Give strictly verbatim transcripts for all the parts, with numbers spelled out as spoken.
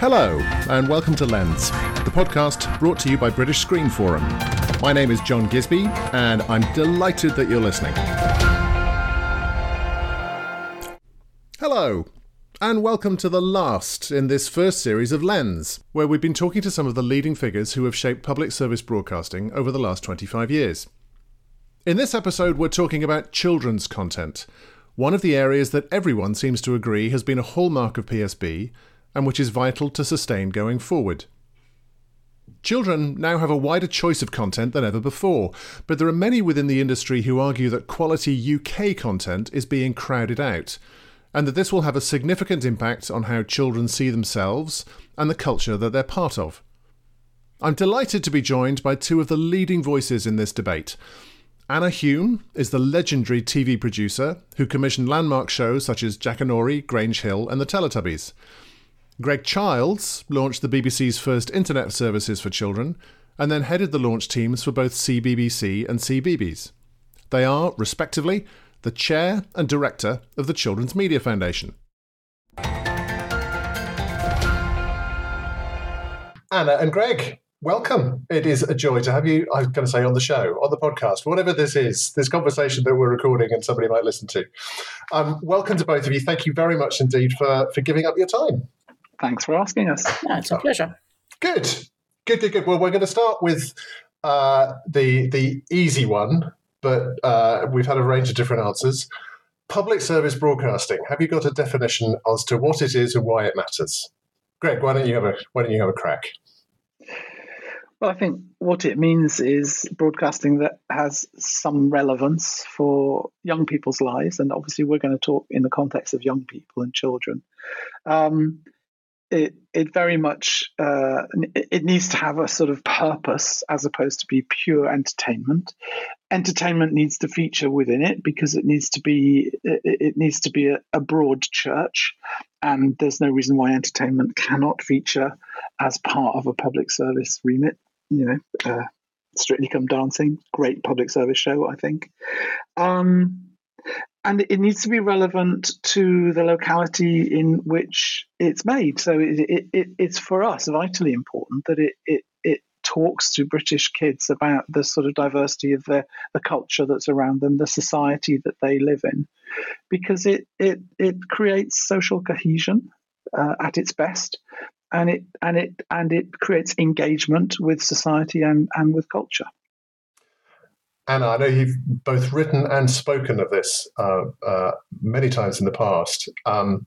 Hello, and welcome to Lens, the podcast brought to you by British Screen Forum. My name is Jon Gisby, and I'm delighted that you're listening. Hello, and welcome to the last in this first series of Lens, where we've been talking to some of the leading figures who have shaped public service broadcasting over the last twenty-five years. In this episode, we're talking about children's content, one of the areas that everyone seems to agree has been a hallmark of P S B and which is vital to sustain going forward. Children now have a wider choice of content than ever before, but there are many within the industry who argue that quality U K content is being crowded out, and that this will have a significant impact on how children see themselves and the culture that they're part of. I'm delighted to be joined by two of the leading voices in this debate. Anna Home is the legendary T V producer who commissioned landmark shows such as Jackanory, Grange Hill and the Teletubbies. Greg Childs launched the B B C's first internet services for children and then headed the launch teams for both C B B C and CBeebies. They are, respectively, the chair and director of the Children's Media Foundation. Anna and Greg, welcome. It is a joy to have you, I've got to say, on the show, on the podcast, whatever this is, this conversation that we're recording and somebody might listen to. Um, welcome to both of you. Thank you very much indeed for, for giving up your time. Thanks for asking us. Yeah, it's a pleasure. Good. Good, good, good. Well, we're going to start with uh, the, the easy one, but uh, we've had a range of different answers. Public service broadcasting. Have you got a definition as to what it is and why it matters? Greg, why don't you have a, why don't you have a crack? Well, I think what it means is broadcasting that has some relevance for young people's lives. And obviously, we're going to talk in the context of young people and children. Um, it it very much uh, it needs to have a sort of purpose as opposed to be pure entertainment. Entertainment needs to feature within it because it needs to be it, it needs to be a, a broad church, and there's no reason why entertainment cannot feature as part of a public service remit. You know, uh, Strictly Come Dancing, great public service show, I think. Um, and it needs to be relevant to the locality in which it's made. So it, it, it, it's for us vitally important that it, it it talks to British kids about the sort of diversity of the, the culture that's around them, the society that they live in, because it it, it creates social cohesion uh, at its best. And it and it and it creates engagement with society and, and with culture. Anna, I know you've both written and spoken of this uh, uh, many times in the past. Um,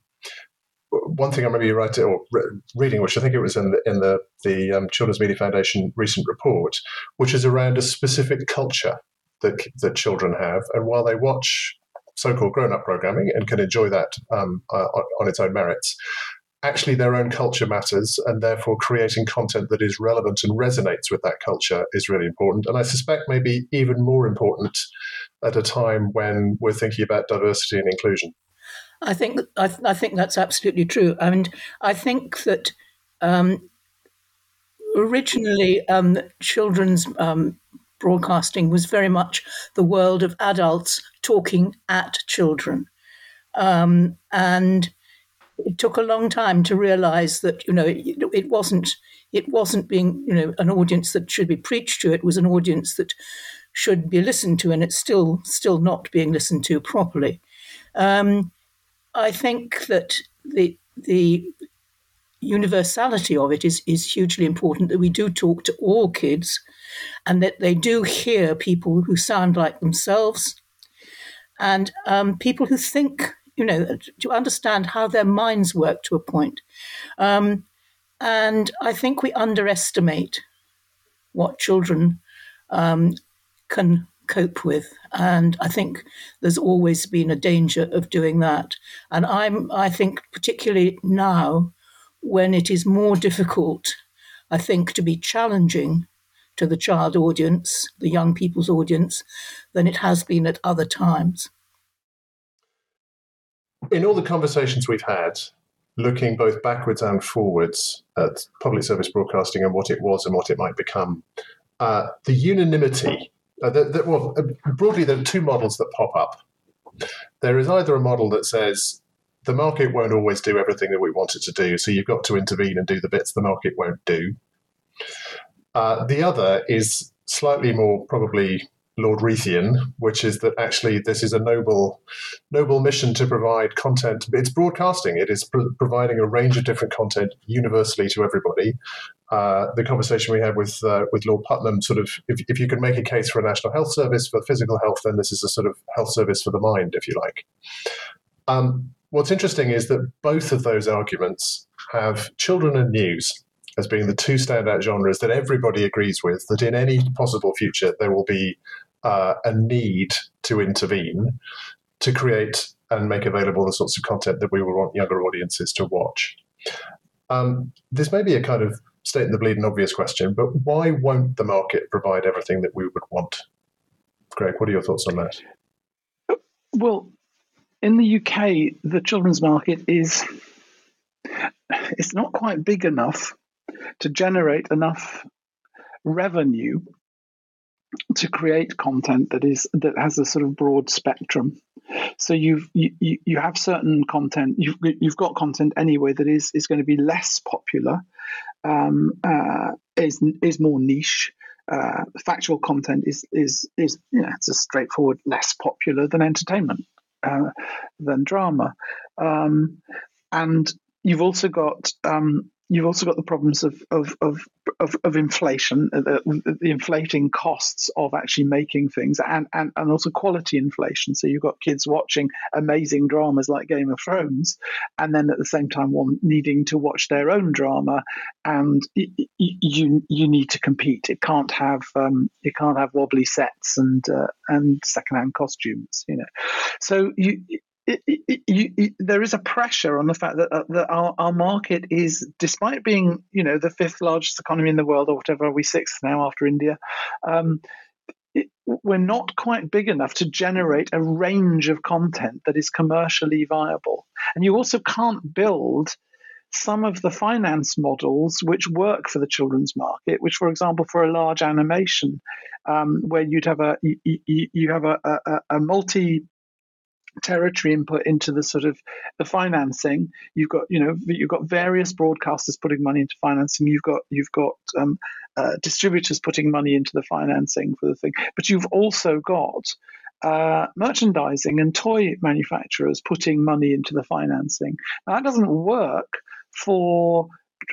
one thing I remember you writing or re- reading, which I think it was in the, in the the um, Children's Media Foundation recent report, which is around a specific culture that that children have, and while they watch so-called grown-up programming and can enjoy that um, uh, on its own merits. Actually, their own culture matters, and therefore creating content that is relevant and resonates with that culture is really important. And I suspect maybe even more important at a time when we're thinking about diversity and inclusion. I think I, th- I think that's absolutely true. I mean, I think that um, originally um, children's um, broadcasting was very much the world of adults talking at children, um, and. It took a long time to realise that, you know, it wasn't it wasn't being, you know, an audience that should be preached to. It was an audience that should be listened to, and it's still still not being listened to properly. Um, I think that the the universality of it is is hugely important, that we do talk to all kids and that they do hear people who sound like themselves and um, people who think, you know, to understand how their minds work to a point. Um, and I think we underestimate what children um, can cope with. And I think there's always been a danger of doing that. And I'm, I think particularly now when it is more difficult, I think, to be challenging to the child audience, the young people's audience, than it has been at other times. In all the conversations we've had, looking both backwards and forwards at public service broadcasting and what it was and what it might become, uh, the unanimity, uh, the, the, well, broadly there are two models that pop up. There is either a model that says the market won't always do everything that we want it to do, so you've got to intervene and do the bits the market won't do. Uh, the other is slightly more probably Lord Reithian, which is that actually this is a noble noble mission to provide content. It's broadcasting. It is pr- providing a range of different content universally to everybody. Uh, the conversation we had with uh, with Lord Putnam, sort of, if, if you can make a case for a national health service for physical health, then this is a sort of health service for the mind, if you like. Um, what's interesting is that both of those arguments have children and news as being the two standout genres that everybody agrees with, that in any possible future there will be uh, a need to intervene to create and make available the sorts of content that we will want younger audiences to watch. Um, this may be a kind of state in the bleeding obvious question, but why won't the market provide everything that we would want? Greg, what are your thoughts on that? Well, in the U K, the children's market is it's not quite big enough to generate enough revenue to create content that is that has a sort of broad spectrum. So you've, you you have certain content. You've you've got content anyway that is is going to be less popular, um, uh, is is more niche. Uh, factual content is is is you know, it's a straightforward less popular than entertainment, uh, than drama, um, and you've also got. Um, You've also got the problems of of of of, of inflation, the, the inflating costs of actually making things, and, and, and also quality inflation. So you've got kids watching amazing dramas like Game of Thrones, and then at the same time, one needing to watch their own drama, and y- y- you you need to compete. It can't have um, it can't have wobbly sets and uh, and secondhand costumes, you know. So you. It, it, it, it, there is a pressure on the fact that, uh, that our, our market is, despite being, you know, the fifth largest economy in the world or whatever, are we sixth now after India, um, it, we're not quite big enough to generate a range of content that is commercially viable. And you also can't build some of the finance models which work for the children's market, which, for example, for a large animation, um, where you'd have a you, you have a, a, a multi territory input into the sort of the financing. You've got, you know, you've got various broadcasters putting money into financing. You've got you've got um, uh, distributors putting money into the financing for the thing. But you've also got uh, merchandising and toy manufacturers putting money into the financing. Now, that doesn't work for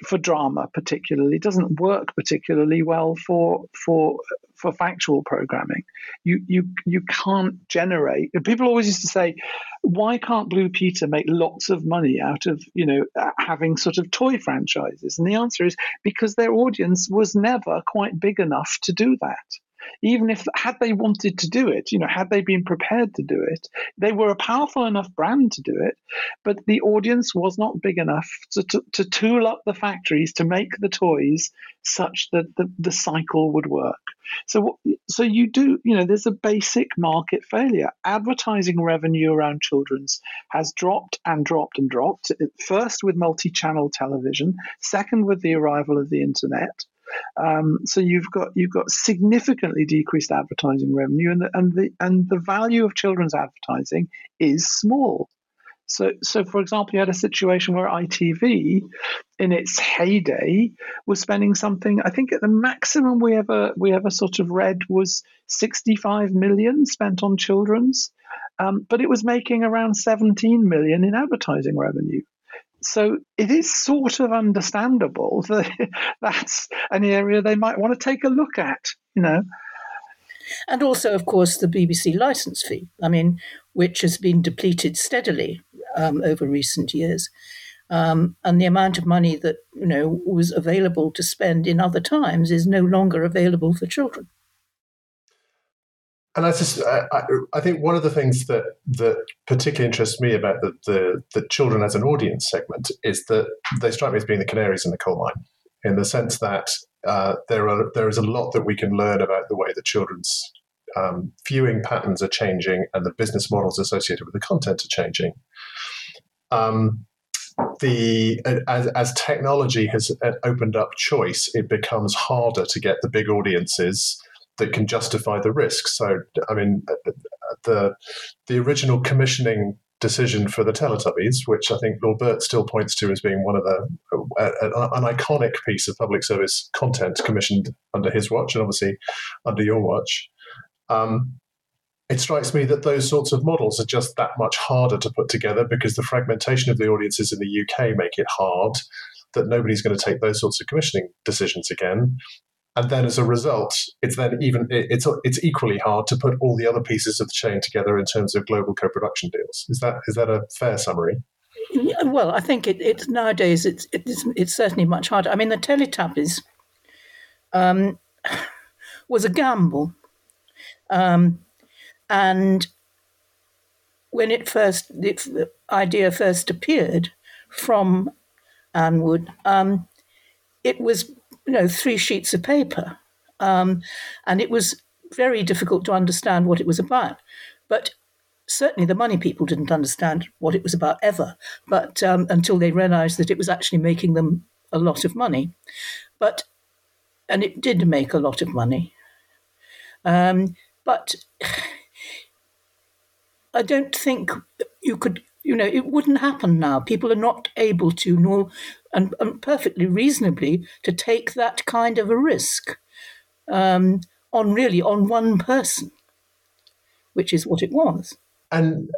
for drama particularly. It doesn't work particularly well for for. for factual programming. You you you can't generate. People always used to say, why can't Blue Peter make lots of money out of, you know, having sort of toy franchises? And the answer is because their audience was never quite big enough to do that. Even if, had they wanted to do it, you know, had they been prepared to do it, they were a powerful enough brand to do it, but the audience was not big enough to to, to tool up the factories to make the toys such that the, the cycle would work. So, so you do, you know, there's a basic market failure. Advertising revenue around children's has dropped and dropped and dropped, first with multi-channel television, second with the arrival of the internet. Um, so you've got you've got significantly decreased advertising revenue, and the, and the and the value of children's advertising is small. So so for example, you had a situation where I T V, in its heyday, was spending something. I think at the maximum we ever we ever sort of read was sixty-five million spent on children's, um, but it was making around seventeen million in advertising revenue. So it is sort of understandable that that's an area they might want to take a look at, you know. And also, of course, the B B C licence fee, I mean, which has been depleted steadily um, over recent years. Um, and the amount of money that, you know, was available to spend in other times is no longer available for children. And I just, I, I think one of the things that, that particularly interests me about the, the, the children as an audience segment is that they strike me as being the canaries in the coal mine, in the sense that uh, there are there is a lot that we can learn about the way the children's um, viewing patterns are changing and the business models associated with the content are changing. Um, The as, as technology has opened up choice, it becomes harder to get the big audiences that can justify the risk. So, I mean, the the original commissioning decision for the Teletubbies, which I think Lord Burt still points to as being one of the uh, uh, an iconic piece of public service content commissioned under his watch and obviously under your watch. Um, it strikes me that those sorts of models are just that much harder to put together because the fragmentation of the audiences in the U K make it hard, that nobody's going to take those sorts of commissioning decisions again. And then as a result, it's then even it's it's equally hard to put all the other pieces of the chain together in terms of global co-production deals. Is that is that a fair summary? Well, I think it, it's nowadays it's, it's it's certainly much harder. I mean, the Teletubbies um, was a gamble, um, and when it first the idea first appeared from Anne Wood, um, it was. You know, three sheets of paper. Um, and it was very difficult to understand what it was about. But certainly the money people didn't understand what it was about ever, but um, until they realised that it was actually making them a lot of money. But, and it did make a lot of money. Um, but I don't think you could, you know, it wouldn't happen now. People are not able to, nor and, and perfectly reasonably, to take that kind of a risk um, on really on one person, which is what it was. And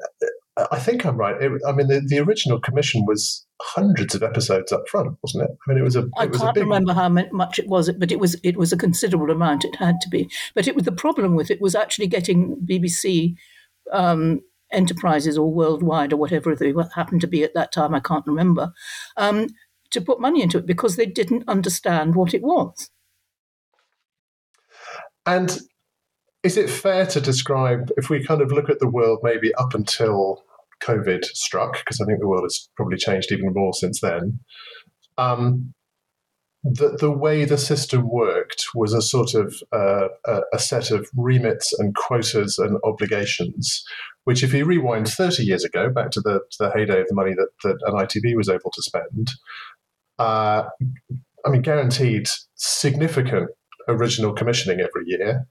I think I'm right. It, I mean, the, the original commission was hundreds of episodes up front, wasn't it? I mean, it was a. It I was can't a big remember how much it was, but it was it was a considerable amount. It had to be. But it was the problem with it was actually getting B B C. Um, enterprises or worldwide or whatever they happened to be at that time, I can't remember, um, to put money into it because they didn't understand what it was. And is it fair to describe, if we kind of look at the world maybe up until COVID struck, because I think the world has probably changed even more since then, um, that the way the system worked was a sort of uh, a, a set of remits and quotas and obligations, which if you rewind thirty years ago, back to the, to the heyday of the money that, that an I T V was able to spend, uh, I mean, guaranteed significant original commissioning every year,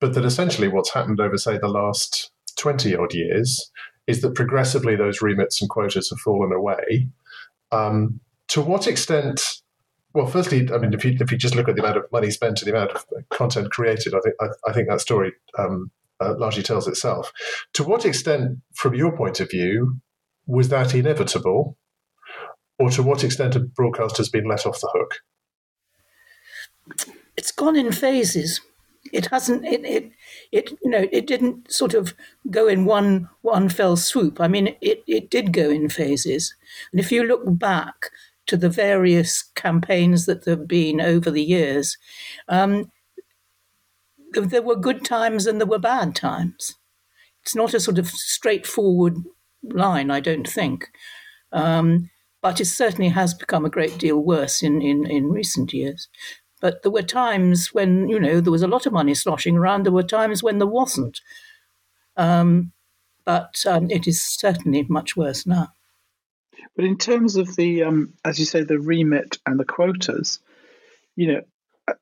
but that essentially what's happened over, say, the last twenty-odd years is that progressively those remits and quotas have fallen away. Um, to what extent... Well, firstly, I mean, if you if you just look at the amount of money spent and the amount of content created, I think I, I think that story um, uh, largely tells itself. To what extent, from your point of view, was that inevitable, or to what extent a broadcaster has been let off the hook? It's gone in phases. It hasn't. It it, it you know it didn't sort of go in one one fell swoop. I mean, it it did go in phases, and if you look back to the various campaigns that there have been over the years, um, there were good times and there were bad times. It's not a sort of straightforward line, I don't think. Um, but it certainly has become a great deal worse in, in, in recent years. But there were times when, you know, there was a lot of money sloshing around. There were times when there wasn't. Um, but um, it is certainly much worse now. But in terms of the, um, as you say, the remit and the quotas, you know,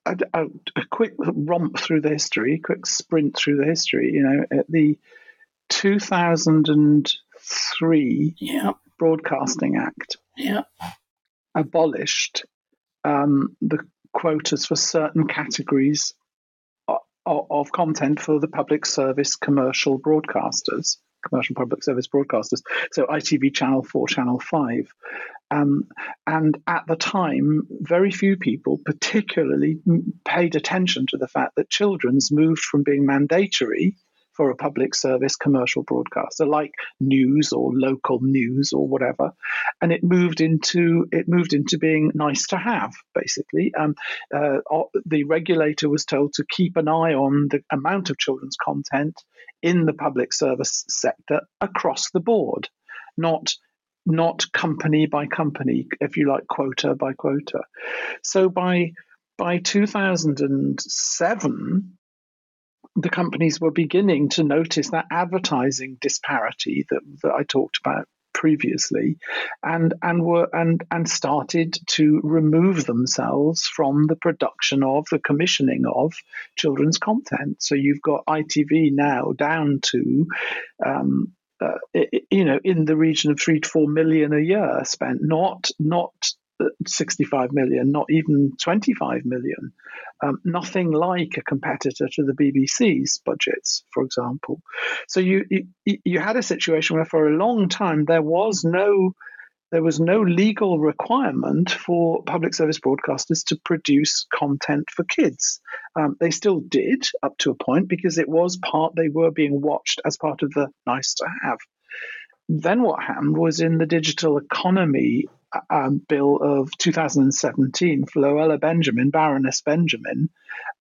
a, a, a quick romp through the history, quick sprint through the history, you know, at the two thousand three yeah. Broadcasting Act yeah. abolished um, the quotas for certain categories of, of content for the public service commercial broadcasters. commercial public service broadcasters, so I T V, Channel Four, Channel Five. Um, and at the time, very few people particularly paid attention to the fact that children's moved from being mandatory for a public service commercial broadcaster, like news or local news or whatever, and it moved into it moved into being nice to have, basically. Um, uh, the regulator was told to keep an eye on the amount of children's content in the public service sector across the board, not not company by company, if you like, quota by quota. So by by two thousand seven. The companies were beginning to notice that advertising disparity that, that I talked about previously, and and were and and started to remove themselves from the production of the commissioning of children's content. So you've got I T V now down to um, uh, it, you know, in the region of three to four million a year spent, not not sixty-five million, not even twenty-five million. Um, nothing like a competitor to the B B C's budgets, for example. So you, you you had a situation where for a long time there was no there was no legal requirement for public service broadcasters to produce content for kids. Um, they still did up to a point because it was part they were being watched as part of the nice to have. Then what happened was in the digital economy Um, bill of two thousand seventeen, Floella Benjamin, Baroness Benjamin,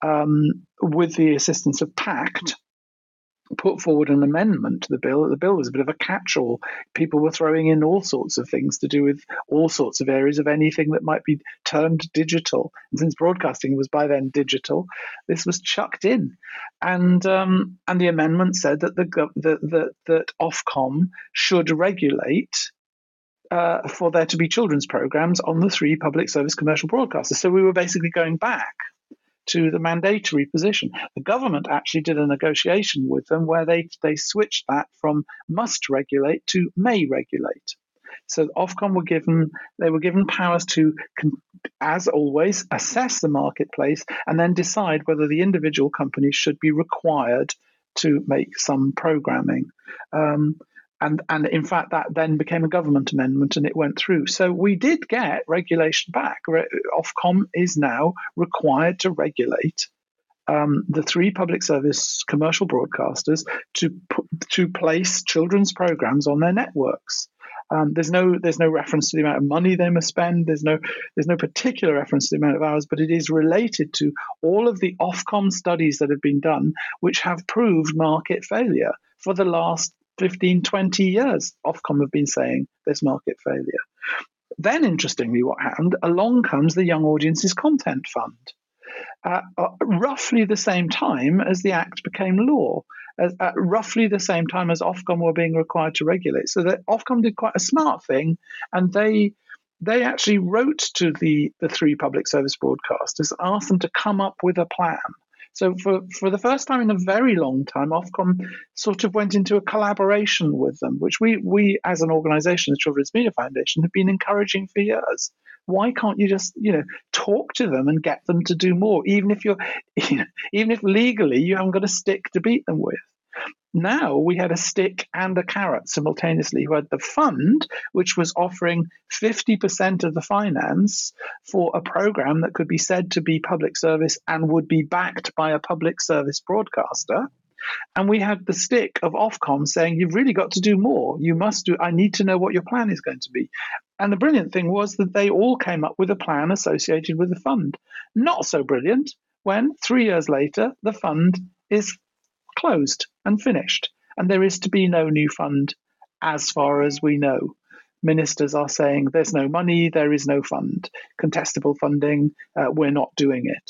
um, with the assistance of PACT, put forward an amendment to the bill. The bill was a bit of a catch-all. People were throwing in all sorts of things to do with all sorts of areas of anything that might be termed digital. And since broadcasting was by then digital, this was chucked in. And um, and the amendment said that the, the, the that Ofcom should regulate Uh, for there to be children's programs on the three public service commercial broadcasters. So we were basically going back to the mandatory position. The government actually did a negotiation with them where they, they switched that from must regulate to may regulate. So Ofcom were given they were given powers to, as always, assess the marketplace and then decide whether the individual companies should be required to make some programming. Um, And and in fact, that then became a government amendment and it went through. So we did get regulation back. Re- Ofcom is now required to regulate um, the three public service commercial broadcasters to pu- to place children's programs on their networks. Um, there's no there's no reference to the amount of money they must spend. There's no there's no particular reference to the amount of hours, but it is related to all of the Ofcom studies that have been done, which have proved market failure for the last fifteen, twenty years, Ofcom have been saying there's market failure. Then, interestingly, what happened, along comes the Young Audiences Content Fund, uh, uh, roughly the same time as the Act became law, as, uh, roughly the same time as Ofcom were being required to regulate. So that Ofcom did quite a smart thing, and they they actually wrote to the, the three public service broadcasters, asked them to come up with a plan. So for, for the first time in a very long time, Ofcom sort of went into a collaboration with them, which we, we as an organisation, the Children's Media Foundation, have been encouraging for years. Why can't you just, you know, talk to them and get them to do more, even if you're, you know, even if legally you haven't got a stick to beat them with? Now we had a stick and a carrot simultaneously. We had the fund, which was offering fifty percent of the finance for a program that could be said to be public service and would be backed by a public service broadcaster. And we had the stick of Ofcom saying, you've really got to do more. You must do, I need to know what your plan is going to be. And the brilliant thing was that they all came up with a plan associated with the fund. Not so brilliant when three years later, the fund is closed and finished, and there is to be no new fund as far as we know. Ministers are saying there's no money, there is no fund, contestable funding, uh, we're not doing it.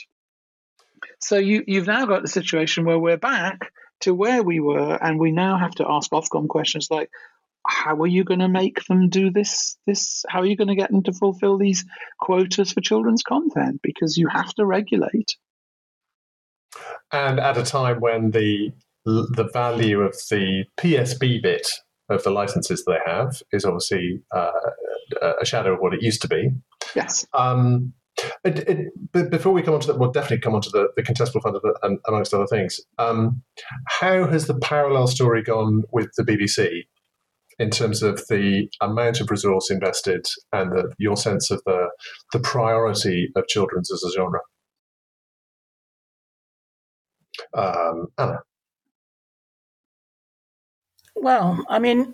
So you, you've now got the situation where we're back to where we were, and we now have to ask Ofcom questions like, how are you going to make them do this? This, how are you going to get them to fulfill these quotas for children's content? Because you have to regulate. And at a time when the the value of the P S B bit of the licenses they have is obviously uh, a shadow of what it used to be. Yes. Um, it, it, but before we come on to that, we'll definitely come on to the, the contestable fund, and amongst other things. Um, how has the parallel story gone with the B B C in terms of the amount of resource invested and the, your sense of the the priority of children's as a genre? Um, Anna. Well, I mean,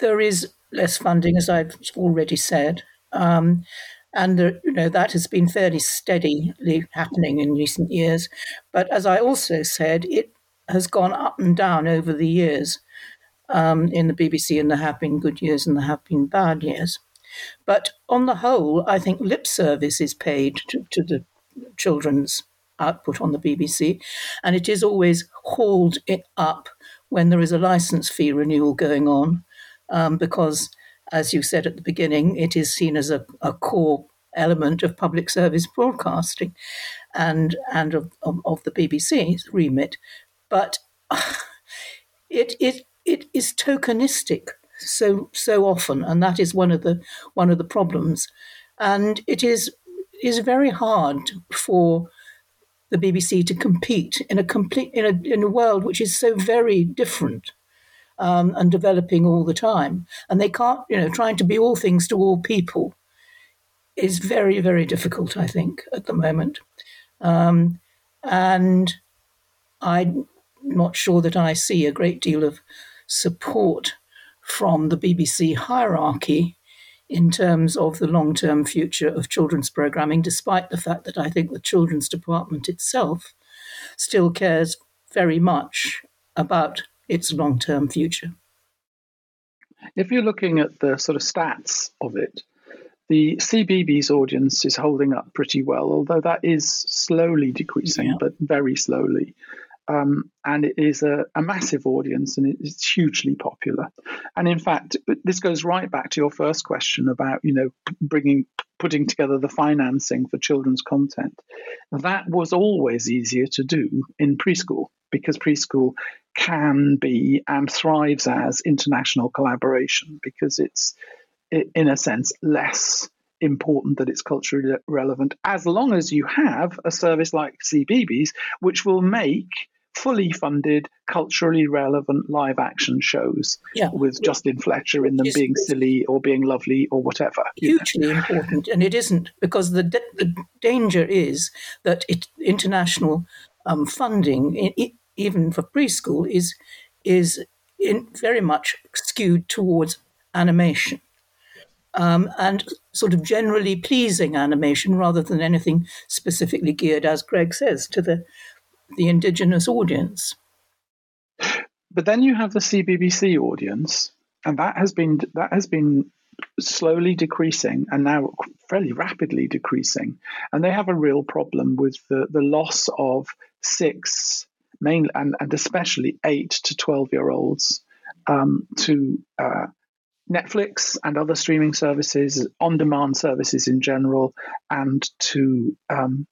there is less funding, as I've already said, um, and there, you know, that has been fairly steadily happening in recent years. But as I also said, it has gone up and down over the years um, in the B B C, and there have been good years and there have been bad years. But on the whole, I think lip service is paid to, to the children's output on the B B C, and it is always hauled it up when there is a licence fee renewal going on, um, because, as you said at the beginning, it is seen as a, a core element of public service broadcasting and and of, of, of the B B C's remit. But uh, it it it is tokenistic so so often, and that is one of the one of the problems. And it is is very hard for the B B C to compete in a complete in a in a world which is so very different. Um, and developing all the time. And they can't, you know, trying to be all things to all people is very, very difficult, I think, at the moment. Um, and I'm not sure that I see a great deal of support from the B B C hierarchy in terms of the long-term future of children's programming, despite the fact that I think the children's department itself still cares very much about its long-term future. If you're looking at the sort of stats of it, the CBeebies audience is holding up pretty well, although that is slowly decreasing, yeah. but very slowly. Um, and it is a, a massive audience, and it's hugely popular. And in fact, this goes right back to your first question about, you know, bringing, putting together the financing for children's content. That was always easier to do in preschool, because preschool can be and thrives as international collaboration, because it's, in a sense, less important that it's culturally relevant, as long as you have a service like CBeebies, which will make fully funded, culturally relevant live action shows yeah. with Justin Fletcher in them it's, being silly or being lovely or whatever. Hugely you know. important, and it isn't, because the, d- the danger is that it, international um, funding, it, it, even for preschool, is is in very much skewed towards animation, um, and sort of generally pleasing animation rather than anything specifically geared, as Greg says, to the the indigenous audience. But then you have the C B B C audience, and that has been that has been slowly decreasing, and now fairly rapidly decreasing, and they have a real problem with the the loss of six. Mainly, and, and especially eight to twelve-year-olds um, to uh, Netflix and other streaming services, on-demand services in general, and to um,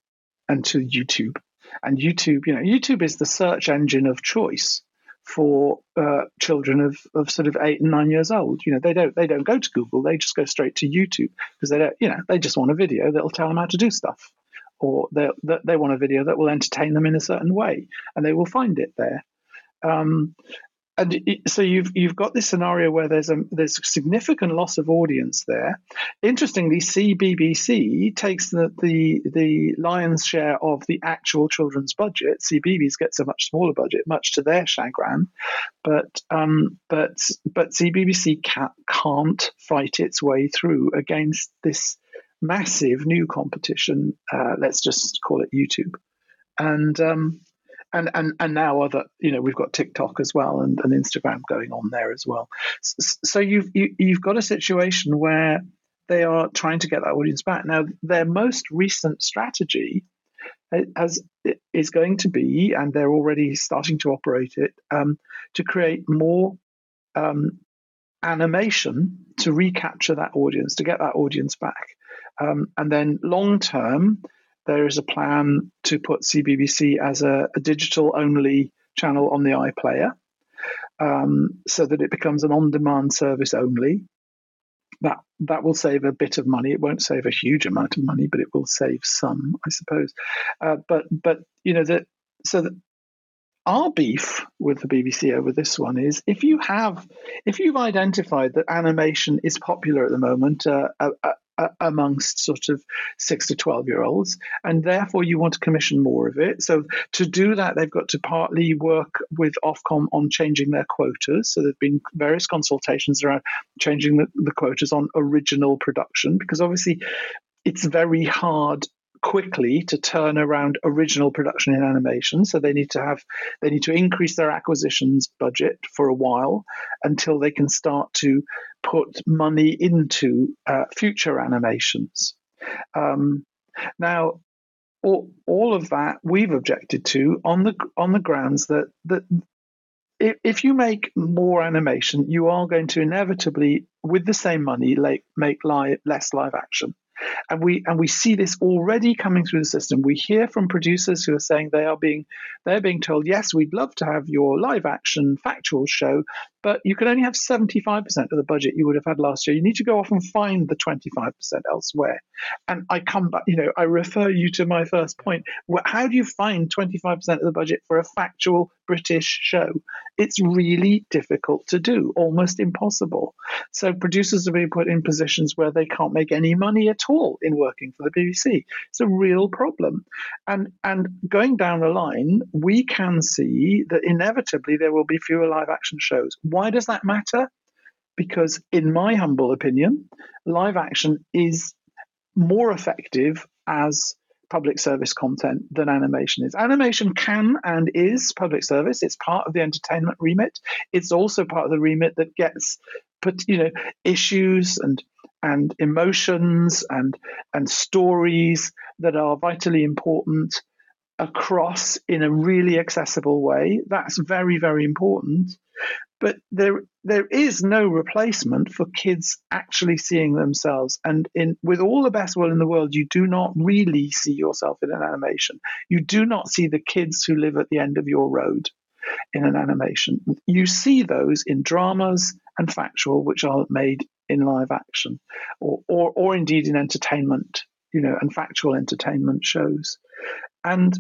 and to YouTube. And YouTube, you know, YouTube is the search engine of choice for uh, children of, of sort of eight and nine years old. You know, they don't they don't go to Google; they just go straight to YouTube, because they don't, you know, they just want a video that'll tell them how to do stuff. Or they, they want a video that will entertain them in a certain way, and they will find it there. Um, and it, so you've you've got this scenario where there's a there's significant loss of audience there. Interestingly, C B B C takes the the, the lion's share of the actual children's budget. CBeebies gets a much smaller budget, much to their chagrin. But um, but but C B B C can't, can't fight its way through against this massive new competition. Uh, let's just call it YouTube, and um, and and and now other. You know, we've got TikTok as well, and, and Instagram going on there as well. So, so you've you, you've got a situation where they are trying to get that audience back. Now, their most recent strategy has is going to be, and they're already starting to operate it, um, to create more um, animation to recapture that audience, to get that audience back. Um, and then long term, there is a plan to put C B B C as a, a digital only channel on the iPlayer, um, so that it becomes an on-demand service only. That that will save a bit of money. It won't save a huge amount of money, but it will save some, I suppose. Uh, but but you know that so that our beef with the B B C over this one is if you have if you've identified that animation is popular at the moment. Uh, a, a, amongst sort of six to twelve year olds, and therefore you want to commission more of it. So to do that, they've got to partly work with Ofcom on changing their quotas. So there have been various consultations around changing the, the quotas on original production, because obviously it's very hard quickly to turn around original production in animation. So they need to have they need to increase their acquisitions budget for a while until they can start to put money into uh, future animations. Um, now, all, all of that we've objected to on the on the grounds that that if you make more animation, you are going to inevitably, with the same money, like, make live, less live action. And we and we see this already coming through the system. We hear from producers who are saying they are being they're being told, yes, we'd love to have your live action factual show, but you can only have seventy-five percent of the budget you would have had last year. You need to go off and find the twenty-five percent elsewhere. And I come back, you know, I refer you to my first point. How do you find twenty-five percent of the budget for a factual British show? It's really difficult to do, almost impossible. So producers are being put in positions where they can't make any money at all in working for the B B C. It's a real problem. And, and going down the line, we can see that inevitably there will be fewer live action shows. Why does that matter? Because in my humble opinion, live action is more effective as public service content than animation is. Animation can and is public service. It's part of the entertainment remit. It's also part of the remit that gets, put, you know, issues and and emotions and and stories that are vitally important across in a really accessible way. That's very, very important. But there, there is no replacement for kids actually seeing themselves. And in with all the best will in the world, you do not really see yourself in an animation. You do not see the kids who live at the end of your road in an animation. You see those in dramas and factual, which are made in live action, or or, or indeed in entertainment, you know, and factual entertainment shows. And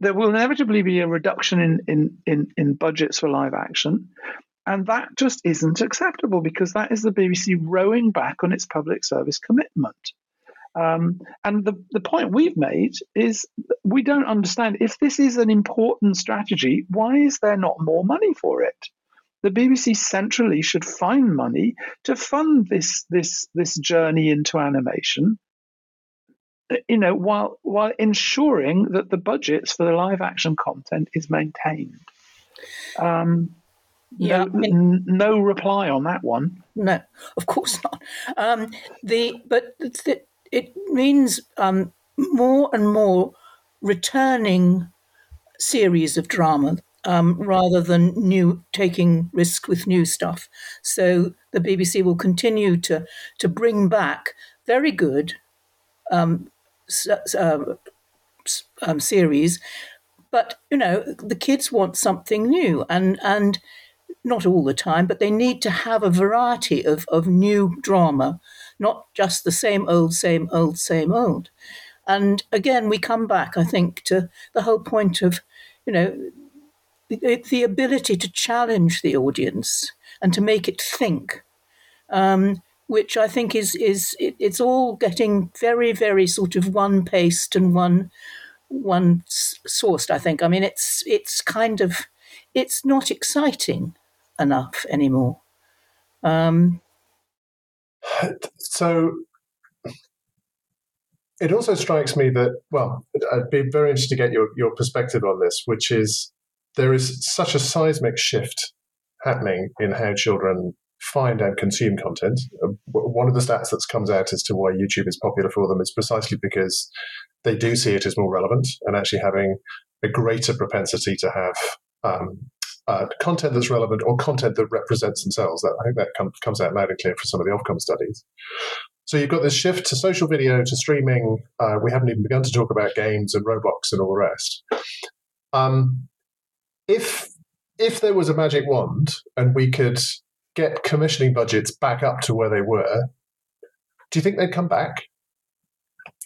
there will inevitably be a reduction in, in, in, in budgets for live action. And that just isn't acceptable, because that is the B B C rowing back on its public service commitment. Um, and the, the point we've made is we don't understand, if this is an important strategy, why is there not more money for it? The B B C centrally should find money to fund this, this, this journey into animation, you know, while while ensuring that the budgets for the live action content is maintained. Um, yeah, no, I mean, n- no reply on that one. No, of course not. Um, the but the, it means um, more and more returning series of drama um, rather than new taking risk with new stuff. So the B B C will continue to to bring back very good Um, um, um, series, but you know the kids want something new, and and not all the time, but they need to have a variety of of new drama, not just the same old, same old, same old. And again, we come back, I think, to the whole point of, you know, the, the ability to challenge the audience and to make it think. Um, which I think is, is it, it's all getting very, very sort of one-paced and one one sourced, I think. I mean, it's it's kind of, it's not exciting enough anymore. Um, so it also strikes me that, well, I'd be very interested to get your, your perspective on this, which is there is such a seismic shift happening in how children find and consume content. One of the stats that comes out as to why YouTube is popular for them is precisely because they do see it as more relevant, and actually having a greater propensity to have um, uh, content that's relevant or content that represents themselves. That, I think that com- comes out loud and clear for some of the Ofcom studies. So you've got this shift to social video, to streaming. Uh, we haven't even begun to talk about games and Roblox and all the rest. Um, if if there was a magic wand and we could get commissioning budgets back up to where they were, do you think they'd come back?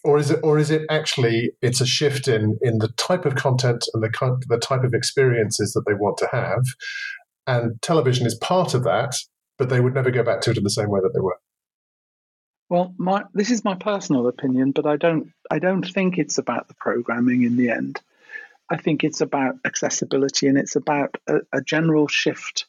Or is it, or is it actually, it's a shift in in the type of content and the the type of experiences that they want to have, and television is part of that, but they would never go back to it in the same way that they were? Well, my, this is my personal opinion, but I don't I don't think it's about the programming in the end. I think it's about accessibility, and it's about a, a general shift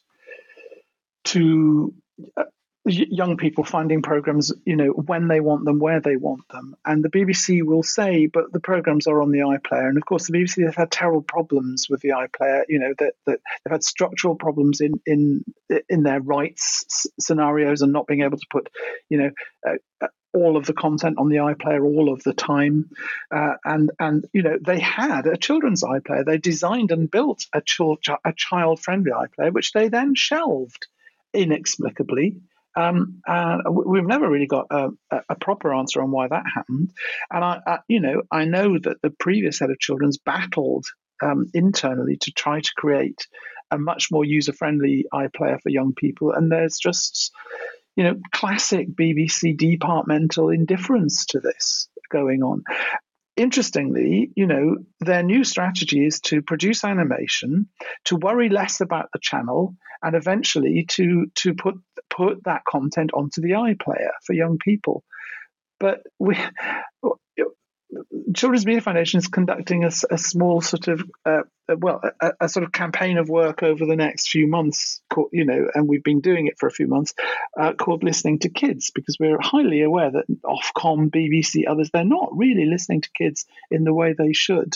to uh, young people finding programs, you know, when they want them, where they want them. And the B B C will say, but the programs are on the iPlayer. And of course, the B B C have had terrible problems with the iPlayer. You know, that, that they've had structural problems in in in their rights s- scenarios and not being able to put, you know, uh, all of the content on the iPlayer all of the time. Uh, and, and you know, they had a children's iPlayer. They designed and built a, ch- a child-friendly iPlayer, which they then shelved inexplicably Um, and we've never really got a, a proper answer on why that happened. And I, I, you know, I know that the previous head of children's battled um, internally to try to create a much more user-friendly iPlayer for young people, and there's just, you know, classic B B C departmental indifference to this going on. Interestingly, you know, their new strategy is to produce animation, to worry less about the channel, and eventually to to put put that content onto the iPlayer for young people. But we, Children's Media Foundation is conducting a, a small sort of, uh, well, a, a sort of campaign of work over the next few months, you know, and we've been doing it for a few months, uh, called Listening to Kids, because we're highly aware that Ofcom, B B C, others, they're not really listening to kids in the way they should.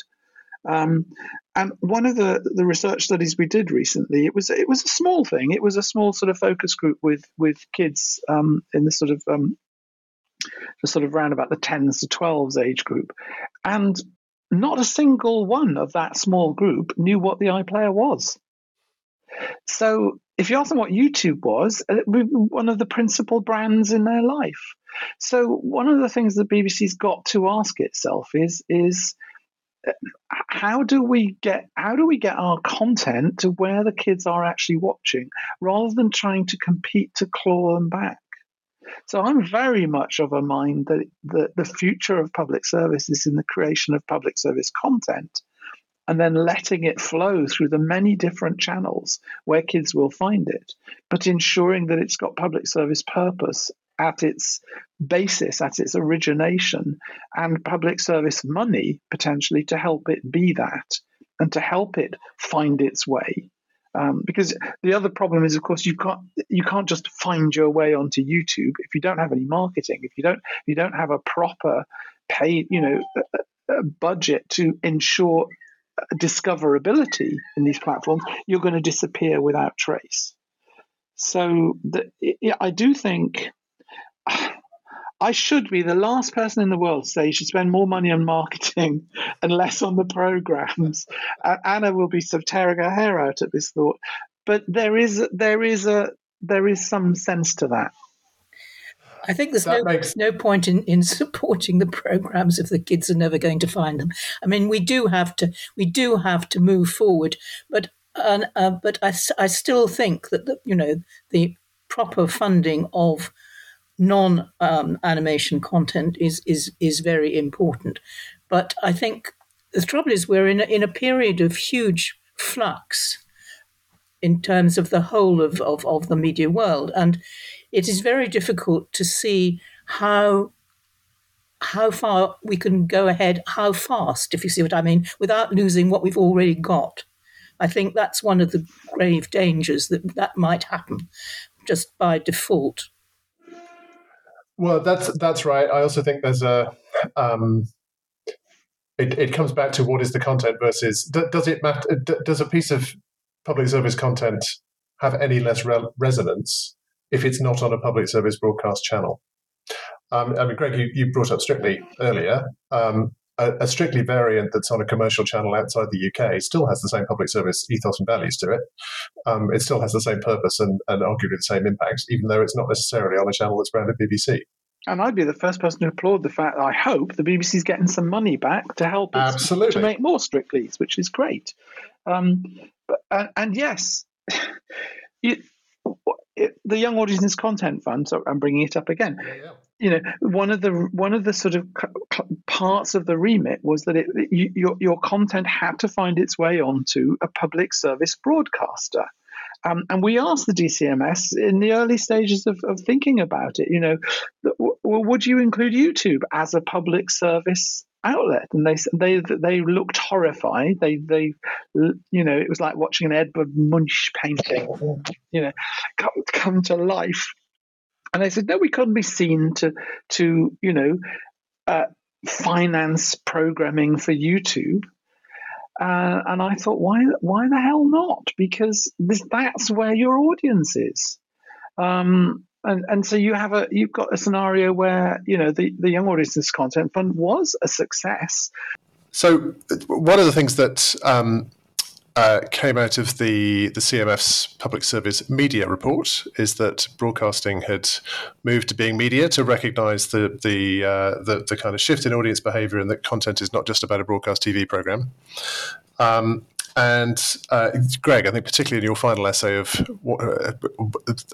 Um, and one of the, the research studies we did recently, it was it was a small thing. It was a small sort of focus group with with kids um, in the sort of um, just sort of round about the tens to twelves age group, and not a single one of that small group knew what the iPlayer was. So if you ask them what YouTube was, it was one of the principal brands in their life. So one of the things the B B C's got to ask itself is is how do we get how do we get our content to where the kids are actually watching, rather than trying to compete to claw them back. So I'm very much of a mind that the, the future of public service is in the creation of public service content, and then letting it flow through the many different channels where kids will find it, but ensuring that it's got public service purpose at its basis, at its origination, and public service money potentially to help it be that and to help it find its way. Um, because the other problem is, of course, you can't you can't just find your way onto YouTube if you don't have any marketing, if you don't if you don't have a proper paid, you know, a, a budget to ensure discoverability in these platforms. You're going to disappear without trace. So the, it, I do think. I should be the last person in the world to say you should spend more money on marketing and less on the programs. Uh, Anna will be sort of tearing her hair out at this thought, but there is there is a there is some sense to that. I think there's no, makes... no point in, in supporting the programs if the kids are never going to find them. I mean, we do have to we do have to move forward, but uh, uh, but I, I still think that the, you know the proper funding of non um, animation content is is is very important, but I think the trouble is we're in a, in a period of huge flux in terms of the whole of, of of the media world, and it is very difficult to see how how far we can go ahead, how fast, if you see what I mean, without losing what we've already got. I think that's one of the grave dangers, that that might happen just by default. Well, that's that's right. I also think there's a. Um, it, it comes back to what is the content versus d- does it matter? D- does a piece of public service content have any less re- resonance if it's not on a public service broadcast channel? Um, I mean, Greg, you, you brought up Strictly earlier. Um, a, a Strictly variant that's on a commercial channel outside the U K still has the same public service ethos and values to it. Um, it still has the same purpose and, and arguably the same impacts, even though it's not necessarily on a channel that's branded B B C. And I'd be the first person to applaud the fact that I hope the B B C's getting some money back to help us Absolutely. to make more Strictlys, which is great. Um, but, and, and yes, it, it, the Young Audiences Content Fund, so I'm bringing it up again. Yeah, yeah. You know, one of the one of the sort of parts of the remit was that it, you, your your content had to find its way onto a public service broadcaster. Um, and we asked the D C M S in the early stages of, of thinking about it, you know, w- would you include YouTube as a public service outlet? And they they they looked horrified. They they you know, it was like watching an Edvard Munch painting, you know, come, come to life. And they said, no, we couldn't be seen to to you know uh, finance programming for YouTube. Uh, and I thought, why, why the hell not? Because this, that's where your audience is, um, and and so you have a you've got a scenario where you know the, the Young Audiences Content Fund was a success. So one of the things that um, uh, came out of the, the C M F's public service media report is that broadcasting had moved to being media to recognise the the, uh, the the kind of shift in audience behaviour and that content is not just about a broadcast T V programme. Um, and uh, Greg, I think particularly in your final essay of what, uh,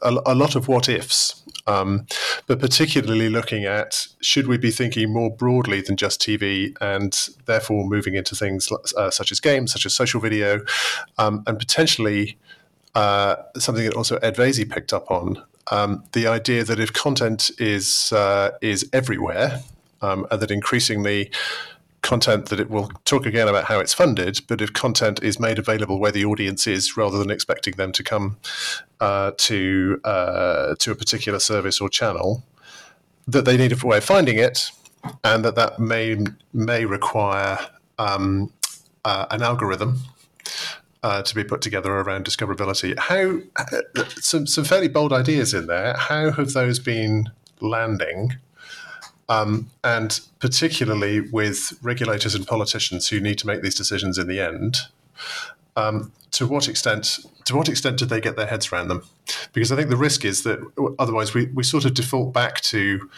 a, a lot of what ifs, um, but particularly looking at should we be thinking more broadly than just T V and therefore moving into things uh, such as games, such as social video, um, and potentially uh, something that also Ed Vasey picked up on, um, the idea that if content is, uh, is everywhere um, and that increasingly content that it will talk again about how it's funded, but if content is made available where the audience is, rather than expecting them to come uh, to uh, to a particular service or channel, that they need a way of finding it, and that that may may require um, uh, an algorithm uh, to be put together around discoverability. How some some fairly bold ideas in there. How have those been landing? Um, and particularly with regulators and politicians who need to make these decisions in the end, um, to what extent to what extent did they get their heads around them? Because I think the risk is that otherwise we, we sort of default back to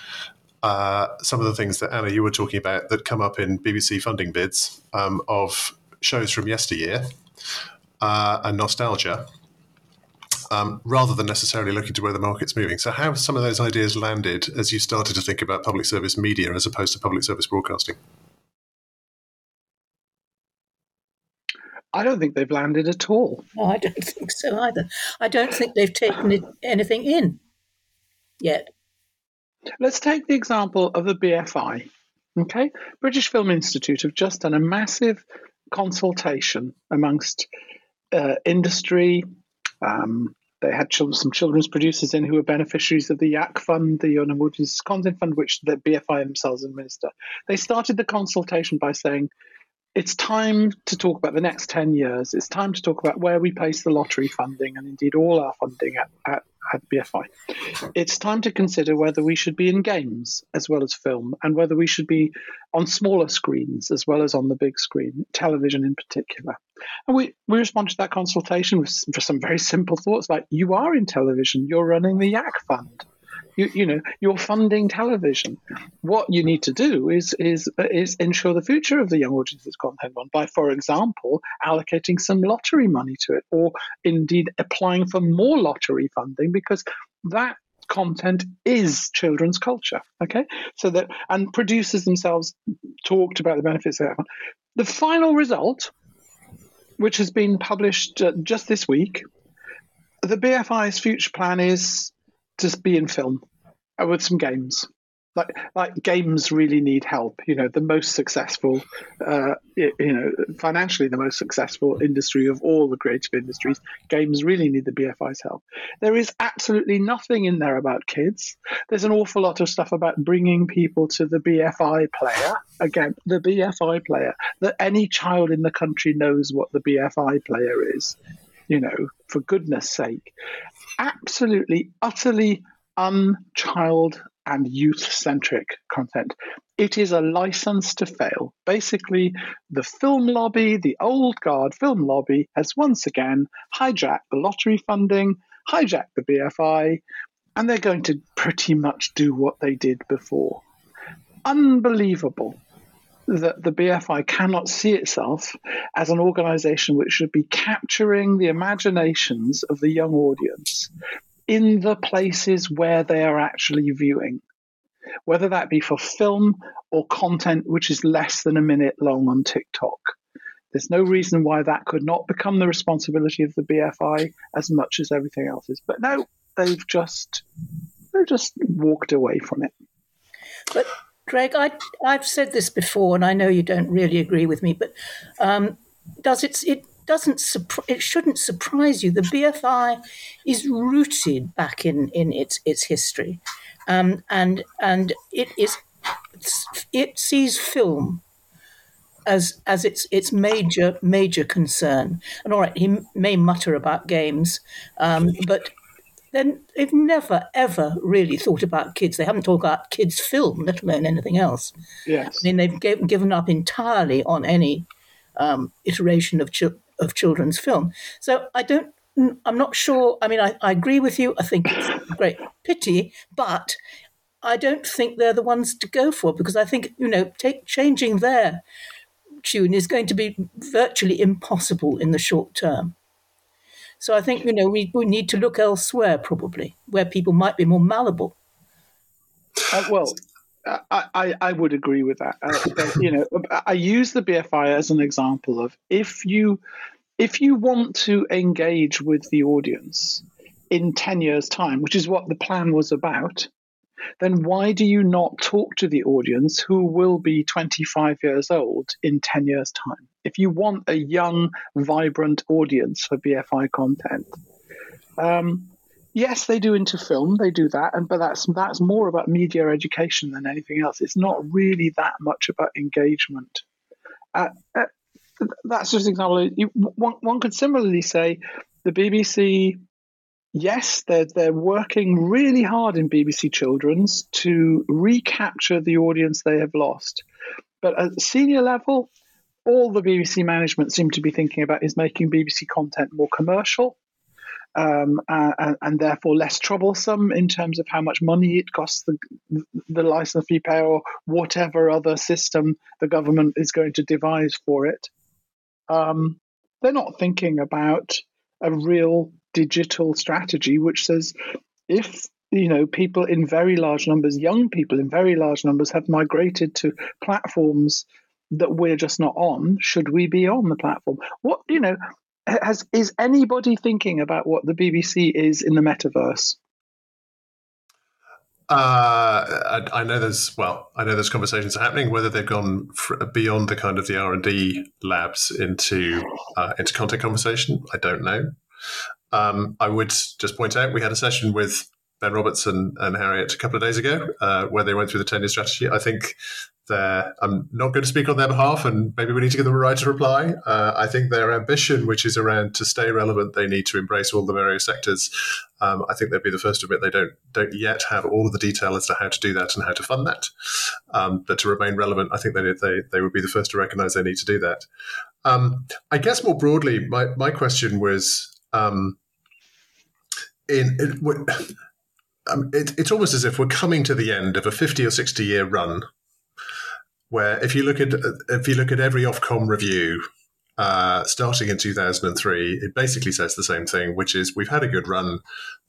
uh, some of the things that, Anna, you were talking about that come up in B B C funding bids um, of shows from yesteryear uh, and nostalgia, Um, rather than necessarily looking to where the market's moving. So how have some of those ideas landed as you started to think about public service media as opposed to public service broadcasting? I don't think they've landed at all. No, I don't think so either. I don't think they've taken it, anything in yet. Let's take the example of the B F I. Okay, British Film Institute have just done a massive consultation amongst uh, industry. Um, they had children, some children's producers in who were beneficiaries of the Y A C Fund, the Young Audiences Content Fund, which the B F I themselves administer. They started the consultation by saying, it's time to talk about the next ten years. It's time to talk about where we place the lottery funding and indeed all our funding at, at, at B F I. It's time to consider whether we should be in games as well as film and whether we should be on smaller screens as well as on the big screen, television in particular. And we, we responded to that consultation with for some very simple thoughts like, you are in television, you're running the Y A C Fund. You, you know, you're funding television. What you need to do is is is ensure the future of the Young Audiences Content Fund by, for example, allocating some lottery money to it, or indeed applying for more lottery funding, because that content is children's culture. Okay, so that and producers themselves talked about the benefits of that. The final result, which has been published uh, just this week, the B F I's future plan is just be in film with some games. Like, like games really need help. You know, the most successful, uh, you know, financially the most successful industry of all the creative industries, games really need the B F I's help. There is absolutely nothing in there about kids. There's an awful lot of stuff about bringing people to the B F I player. Again, the B F I player, that any child in the country knows what the B F I player is. You know, for goodness sake, absolutely, utterly unchild and youth-centric content. It is a license to fail. Basically, the film lobby, the old guard film lobby, has once again hijacked the lottery funding, hijacked the B F I, and they're going to pretty much do what they did before. Unbelievable that the B F I cannot see itself as an organisation which should be capturing the imaginations of the young audience in the places where they are actually viewing, whether that be for film or content which is less than a minute long on TikTok. There's no reason why that could not become the responsibility of the B F I as much as everything else is. But no, they've just they've just walked away from it. But Greg, I, I've said this before, and I know you don't really agree with me, but um, does it? It doesn't. It shouldn't surprise you. The B F I is rooted back in, in its its history, um, and and it is it sees film as as its its major major concern. And all right, he may mutter about games, um, but then they've never, ever really thought about kids. They haven't talked about kids' film, let alone anything else. Yes. I mean, they've gave, given up entirely on any um, iteration of ch- of children's film. So I don't, I'm not sure. I mean, I, I agree with you. I think it's a great pity, but I don't think they're the ones to go for, because I think, you know, take, changing their tune is going to be virtually impossible in the short term. So I think, you know, we, we need to look elsewhere, probably, where people might be more malleable. Uh, well, I, I, I would agree with that. Uh, you know, I use the B F I as an example of if you if you want to engage with the audience in ten years' time, which is what the plan was about, then why do you not talk to the audience who will be twenty-five years old in ten years' time? If you want a young, vibrant audience for B F I content, um, yes, they do into film, they do that, and but that's that's more about media education than anything else. It's not really that much about engagement. Uh, uh, that's just an example. You, one, one could similarly say the B B C. Yes, they're, they're working really hard in B B C Children's to recapture the audience they have lost. But at the senior level, all the B B C management seem to be thinking about is making B B C content more commercial um, and, and therefore less troublesome in terms of how much money it costs the, the license fee payer or whatever other system the government is going to devise for it. Um, they're not thinking about a real digital strategy which says if you know people in very large numbers young people in very large numbers have migrated to platforms that we're just not on, should we be on the platform? What you know has is anybody thinking about what the B B C is in the metaverse? Uh, I, I know there's well, I know there's conversations happening whether they've gone for, beyond the kind of the R and D labs into uh, into content conversation. I don't know. Um, I would just point out we had a session with Ben Roberts and, and Harriet a couple of days ago uh, where they went through the ten-year strategy. I think they're, I'm not going to speak on their behalf, and maybe we need to give them a right to reply. Uh, I think their ambition, which is around to stay relevant, they need to embrace all the various sectors. Um, I think they'd be the first to admit they don't don't yet have all of the detail as to how to do that and how to fund that. Um, but to remain relevant, I think they they they would be the first to recognise they need to do that. Um, I guess more broadly, my, my question was... Um, in, it, um, it, it's almost as if we're coming to the end of a fifty or sixty year run, where if you look at if you look at every Ofcom review uh, starting in two thousand three, it basically says the same thing, which is we've had a good run.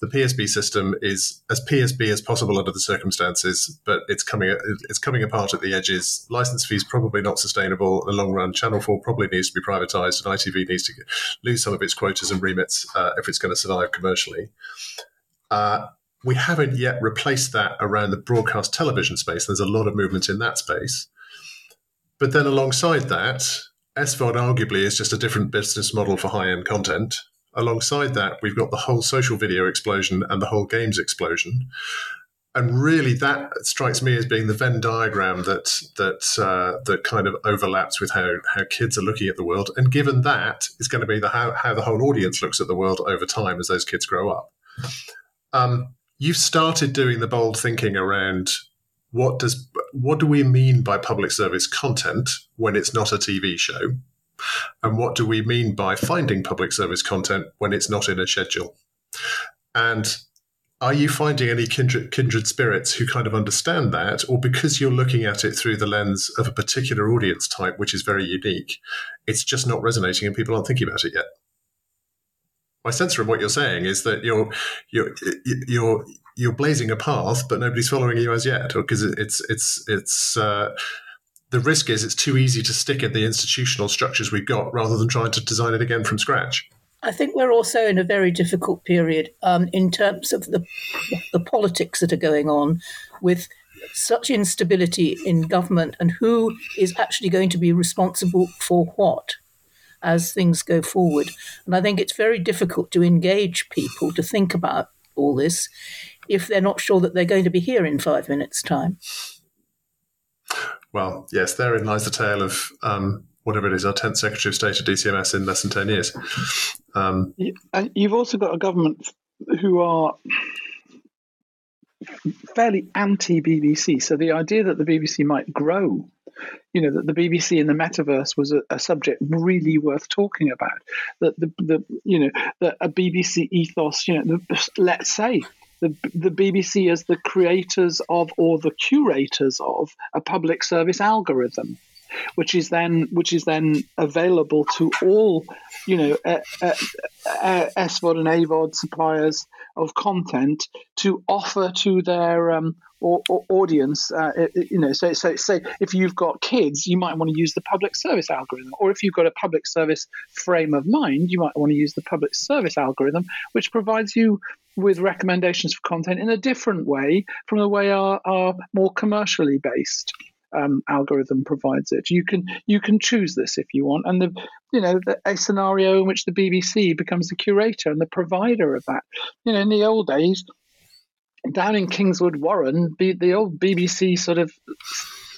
The P S B system is as P S B as possible under the circumstances, but it's coming it's coming apart at the edges. License fees probably not sustainable in the long run. Channel Four probably needs to be privatised, and I T V needs to lose some of its quotas and remits uh, if it's going to survive commercially. Uh, we haven't yet replaced that around the broadcast television space. There's a lot of movement in that space, but then alongside that, S VOD arguably is just a different business model for high-end content. Alongside that, we've got the whole social video explosion and the whole games explosion. And really that strikes me as being the Venn diagram that that uh, that kind of overlaps with how, how kids are looking at the world. And given that, it's going to be the how, how the whole audience looks at the world over time as those kids grow up. Um, you've started doing the bold thinking around What does what do we mean by public service content when it's not a T V show? And what do we mean by finding public service content when it's not in a schedule? And are you finding any kindred, kindred spirits who kind of understand that? Or because you're looking at it through the lens of a particular audience type, which is very unique, it's just not resonating and people aren't thinking about it yet? My sense from what you're saying is that you're you're you're you're blazing a path, but nobody's following you as yet, because it's it's it's uh, the risk is it's too easy to stick at the institutional structures we've got rather than trying to design it again from scratch. I think we're also in a very difficult period um, in terms of the the politics that are going on with such instability in government and who is actually going to be responsible for what as things go forward. And I think it's very difficult to engage people to think about all this if they're not sure that they're going to be here in five minutes' time. Well, yes, therein lies the tale of um, whatever it is, our tenth Secretary of State at D C M S in less than ten years. Um, You've also got a government who are fairly anti-B B C. So the idea that the B B C might grow you know, that the B B C in the metaverse was a, a subject really worth talking about. That the, the you know, the, a B B C ethos, you know, the, let's say the the B B C as the creators of or the curators of a public service algorithm, which is then which is then available to all, you know, uh, uh, uh, S VOD and A VOD suppliers of content to offer to their um, or, or audience. Uh, you know, so so say if you've got kids, you might want to use the public service algorithm, or if you've got a public service frame of mind, you might want to use the public service algorithm, which provides you with recommendations for content in a different way from the way our, our more commercially based Um, algorithm provides it. You can you can choose this if you want, and the you know the, a scenario in which the B B C becomes the curator and the provider of that. You know, in the old days, down in Kingswood Warren, the, the old B B C sort of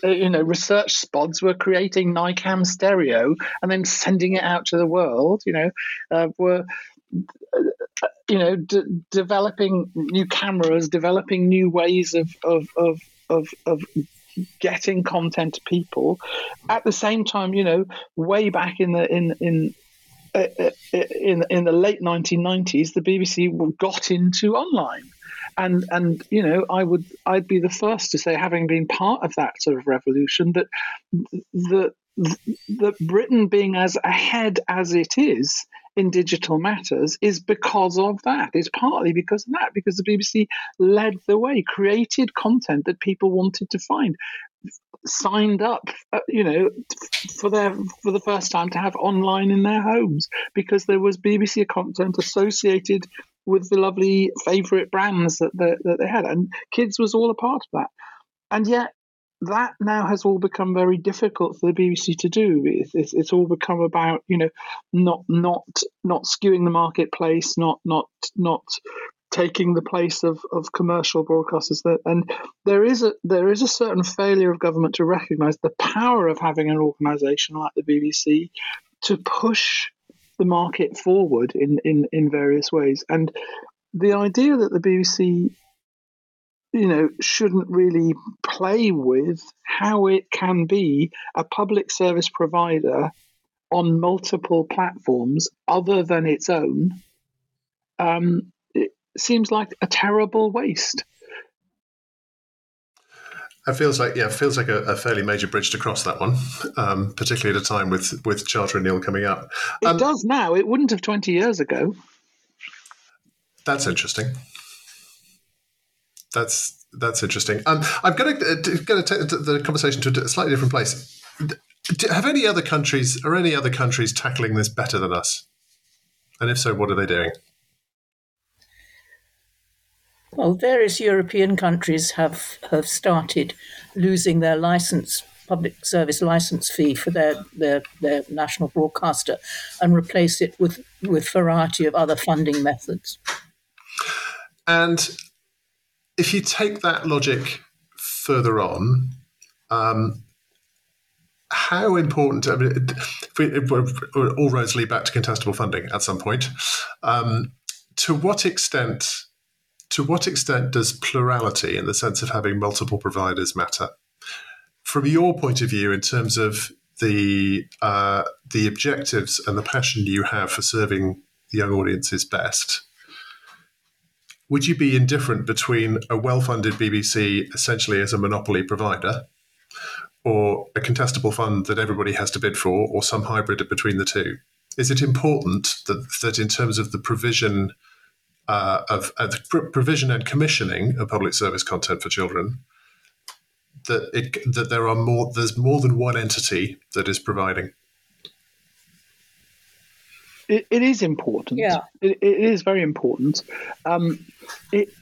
uh, you know research spods were creating NICAM stereo and then sending it out to the world. You know, uh, were. Uh, you know, d- developing new cameras, developing new ways of of of of, of getting content to people. At the same time, you know, way back in the in in uh, in in the late nineteen nineties, the B B C got into online, and and you know, I would I'd be the first to say, having been part of that sort of revolution, that the that Britain being as ahead as it is in digital matters is because of that. It's partly because of that, because the B B C led the way, created content that people wanted to find, signed up, uh, you know, for their for the first time to have online in their homes, because there was B B C content associated with the lovely favourite brands that they, that they had, and kids was all a part of that. And yet, that now has all become very difficult for the B B C to do. It's, it's, it's all become about, you know, not not not skewing the marketplace, not not not taking the place of, of commercial broadcasters. That, and there is a there is a certain failure of government to recognise the power of having an organisation like the B B C to push the market forward in, in, in various ways. And the idea that the B B C, you know, shouldn't really play with how it can be a public service provider on multiple platforms other than its own, um, it seems like a terrible waste. It feels like, yeah, it feels like a, a fairly major bridge to cross, that one, um, particularly at a time with, with Charter Renewal coming up. Um, it does now. It wouldn't have twenty years ago. That's interesting. That's that's interesting. Um, I'm going to, to, going to take the conversation to a slightly different place. Do, have any other countries are any other countries tackling this better than us? And if so, what are they doing? Well, various European countries have, have started losing their license, public service license fee for their their, their national broadcaster, and replace it with with variety of other funding methods. And if you take that logic further on, um, how important, I mean, if we, if we're, all roads lead back to contestable funding at some point. Um, to what extent, to what extent does plurality, in the sense of having multiple providers, matter? From your point of view, in terms of the uh, the objectives and the passion you have for serving young audiences best, would you be indifferent between a well-funded B B C essentially as a monopoly provider, or a contestable fund that everybody has to bid for, or some hybrid between the two? Is it important that, that in terms of the provision uh, of uh, the pr- provision and commissioning of public service content for children, that it, that there are more there's more than one entity that is providing? It, it is important. Yeah. It, it is very important. Um, it,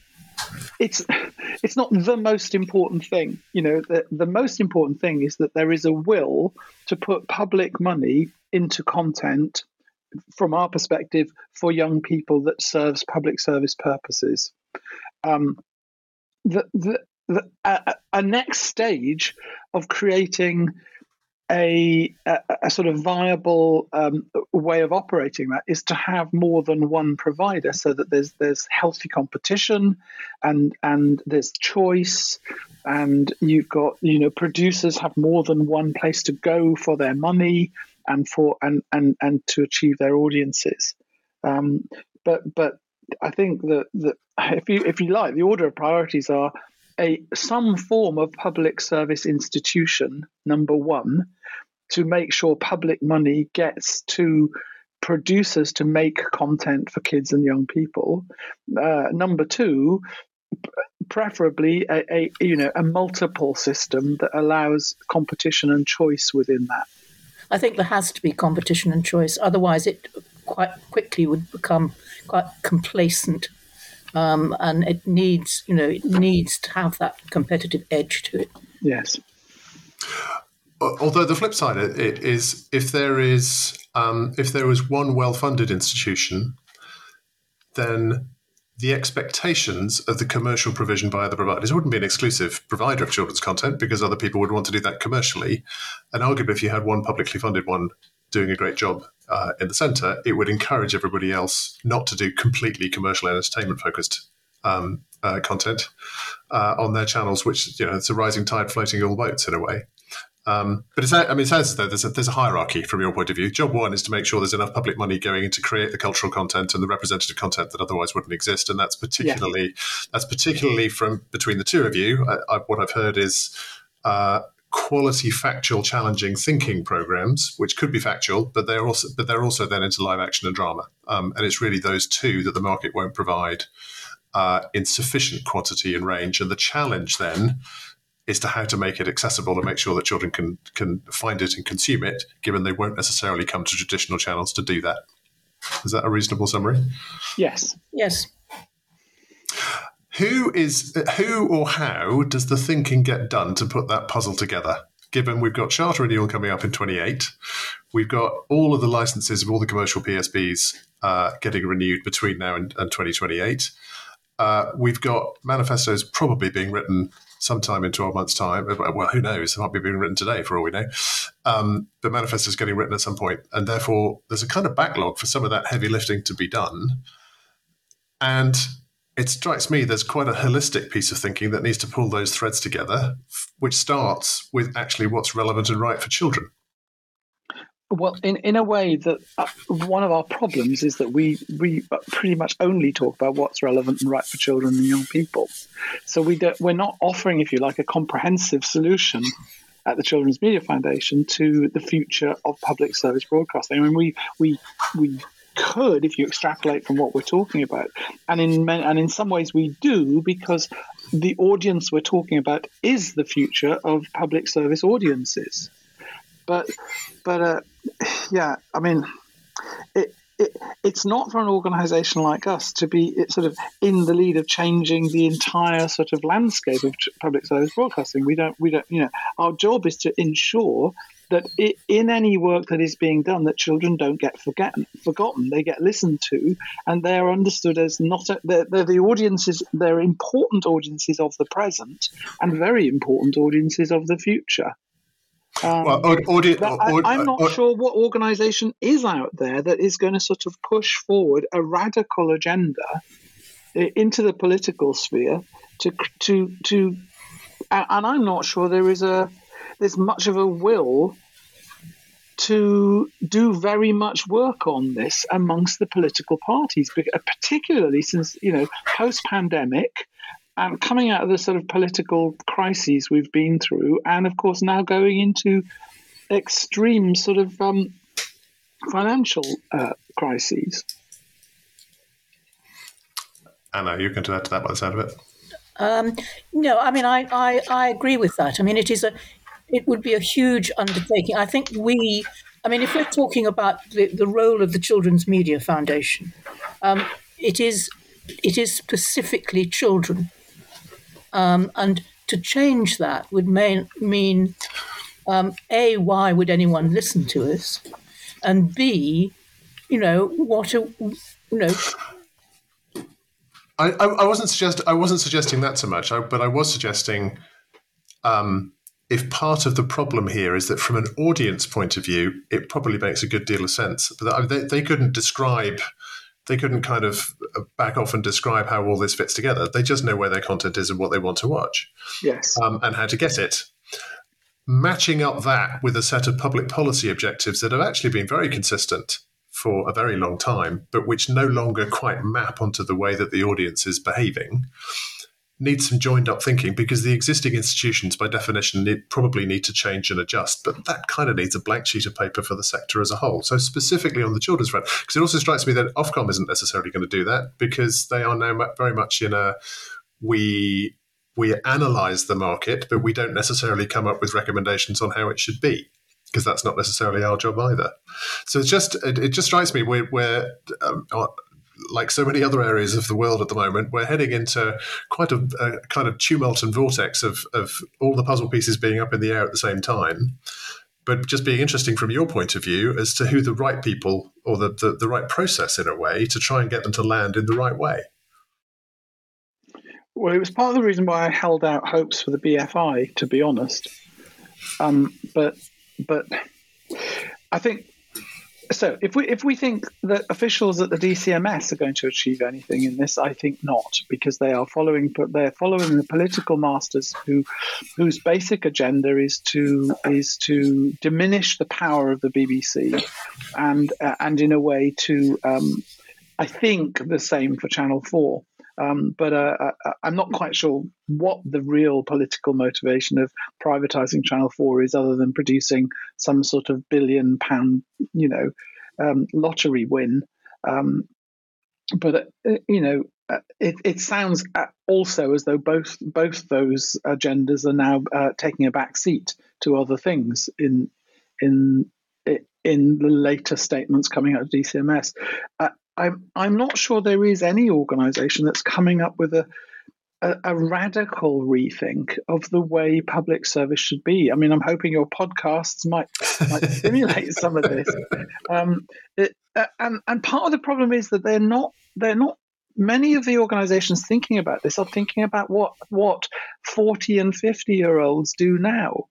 it's it's not the most important thing. You know, the, the most important thing is that there is a will to put public money into content, from our perspective, for young people that serves public service purposes. Um, the the, the a, a next stage of creating a, a, a sort of viable um, way of operating that is to have more than one provider, so that there's there's healthy competition, and and there's choice, and you've got, you know, producers have more than one place to go for their money and for and and, and to achieve their audiences. Um, but but I think that that if you if you like, the order of priorities are a some form of public service institution, number one, to make sure public money gets to producers to make content for kids and young people. Uh, number two, preferably a, a you know a multiple system that allows competition and choice within that. I think there has to be competition and choice, otherwise it quite quickly would become quite complacent. Um, and it needs, you know, it needs to have that competitive edge to it. Yes. Although the flip side of it is, if there is, um, if there is one well-funded institution, then the expectations of the commercial provision by other providers wouldn't be an exclusive provider of children's content, because other people would want to do that commercially. And arguably, if you had one publicly funded one doing a great job uh, in the centre, it would encourage everybody else not to do completely commercial and entertainment-focused um, uh, content uh, on their channels, which, you know, it's a rising tide floating all boats in a way. Um, but it's, I mean, it sounds as though there's a, there's a hierarchy from your point of view. Job one is to make sure there's enough public money going in to create the cultural content and the representative content that otherwise wouldn't exist, and that's particularly yeah. that's particularly from between the two of you. I, I, what I've heard is. Uh, quality, factual, challenging thinking programs, which could be factual, but they're also but they're also then into live action and drama. Um, and it's really those two that the market won't provide uh, in sufficient quantity and range. And the challenge then is to how to make it accessible and make sure that children can can find it and consume it, given they won't necessarily come to traditional channels to do that. Is that a reasonable summary? Yes. Yes. Who is who or how does the thinking get done to put that puzzle together? Given we've got charter renewal coming up in twenty-eight, we've got all of the licenses of all the commercial P S Bs uh, getting renewed between now and, and twenty twenty-eight. Uh, we've got manifestos probably being written sometime in twelve months' time. Well, who knows? It might be being written today for all we know. Um, but manifestos getting written at some point, and therefore there's a kind of backlog for some of that heavy lifting to be done. And it strikes me there's quite a holistic piece of thinking that needs to pull those threads together, which starts with actually what's relevant and right for children. Well, in, in a way that uh, one of our problems is that we we pretty much only talk about what's relevant and right for children and young people. So we don't, we're not offering, if you like, a comprehensive solution at the Children's Media Foundation to the future of public service broadcasting. I mean, we we we. could, if you extrapolate from what we're talking about, and in men, and in some ways we do, because the audience we're talking about is the future of public service audiences. But, but uh, yeah, I mean, it, it it's not for an organisation like us to be sort of in the lead of changing the entire sort of landscape of public service broadcasting. We don't, we don't, you know, our job is to ensure that it, in any work that is being done, that children don't get forgotten, forgotten. They get listened to, and they are understood as not a, they're, they're the audiences. They're important audiences of the present, and very important audiences of the future. Um, well, or, or, or, I, I'm not or, or, sure what organisation is out there that is going to sort of push forward a radical agenda into the political sphere to to to, and I'm not sure there is a. There's much of a will to do very much work on this amongst the political parties, particularly since, you know, post-pandemic and coming out of the sort of political crises we've been through, and of course now going into extreme sort of um, financial uh, crises. Anna, you can do that to that by the sound of it. Um, no, I mean, I, I, I agree with that. I mean, it is a... It would be a huge undertaking. I think we, I mean, if we're talking about the, the role of the Children's Media Foundation, um, it is it is specifically children. Um, and to change that would may, mean, um, A, why would anyone listen to us? And B, you know, what a, you know... I, I, I, wasn't suggest, I wasn't suggesting that so much, I, but I was suggesting... Um, if part of the problem here is that from an audience point of view, it probably makes a good deal of sense. But they, they couldn't describe, they couldn't kind of back off and describe how all this fits together. They just know where their content is and what they want to watch. Yes. Um, and how to get it. Matching up that with a set of public policy objectives that have actually been very consistent for a very long time, but which no longer quite map onto the way that the audience is behaving, needs some joined up thinking, because the existing institutions, by definition, need, probably need to change and adjust. But that kind of needs a blank sheet of paper for the sector as a whole. So specifically on the children's front, because it also strikes me that Ofcom isn't necessarily going to do that, because they are now very much in a, we we analyse the market, but we don't necessarily come up with recommendations on how it should be, because that's not necessarily our job either. So it's just, it, it just strikes me we're, we're um, our, like so many other areas of the world at the moment, we're heading into quite a, a kind of tumult and vortex of, of all the puzzle pieces being up in the air at the same time, but just being interesting from your point of view as to who the right people, or the, the, the right process in a way, to try and get them to land in the right way. Well, it was part of the reason why I held out hopes for the B F I, to be honest. Um, but but I think... So if we if we think that officials at the D C M S are going to achieve anything in this, I think not, because they are following they're following the political masters who whose basic agenda is to is to diminish the power of the B B C, and uh, and in a way to um, I think the same for Channel Four. Um, but uh, I, I'm not quite sure what the real political motivation of privatising Channel Four is, other than producing some sort of billion pound, you know, um, lottery win. Um, but uh, you know, it, it sounds also as though both both those agendas are now uh, taking a back seat to other things in in in the later statements coming out of D C M S. Uh, I'm I'm not sure there is any organisation that's coming up with a, a a radical rethink of the way public service should be. I mean, I'm hoping your podcasts might might stimulate some of this. Um, it, uh, and and part of the problem is that they're not they're not many of the organisations thinking about this are thinking about what what forty and fifty year olds do now.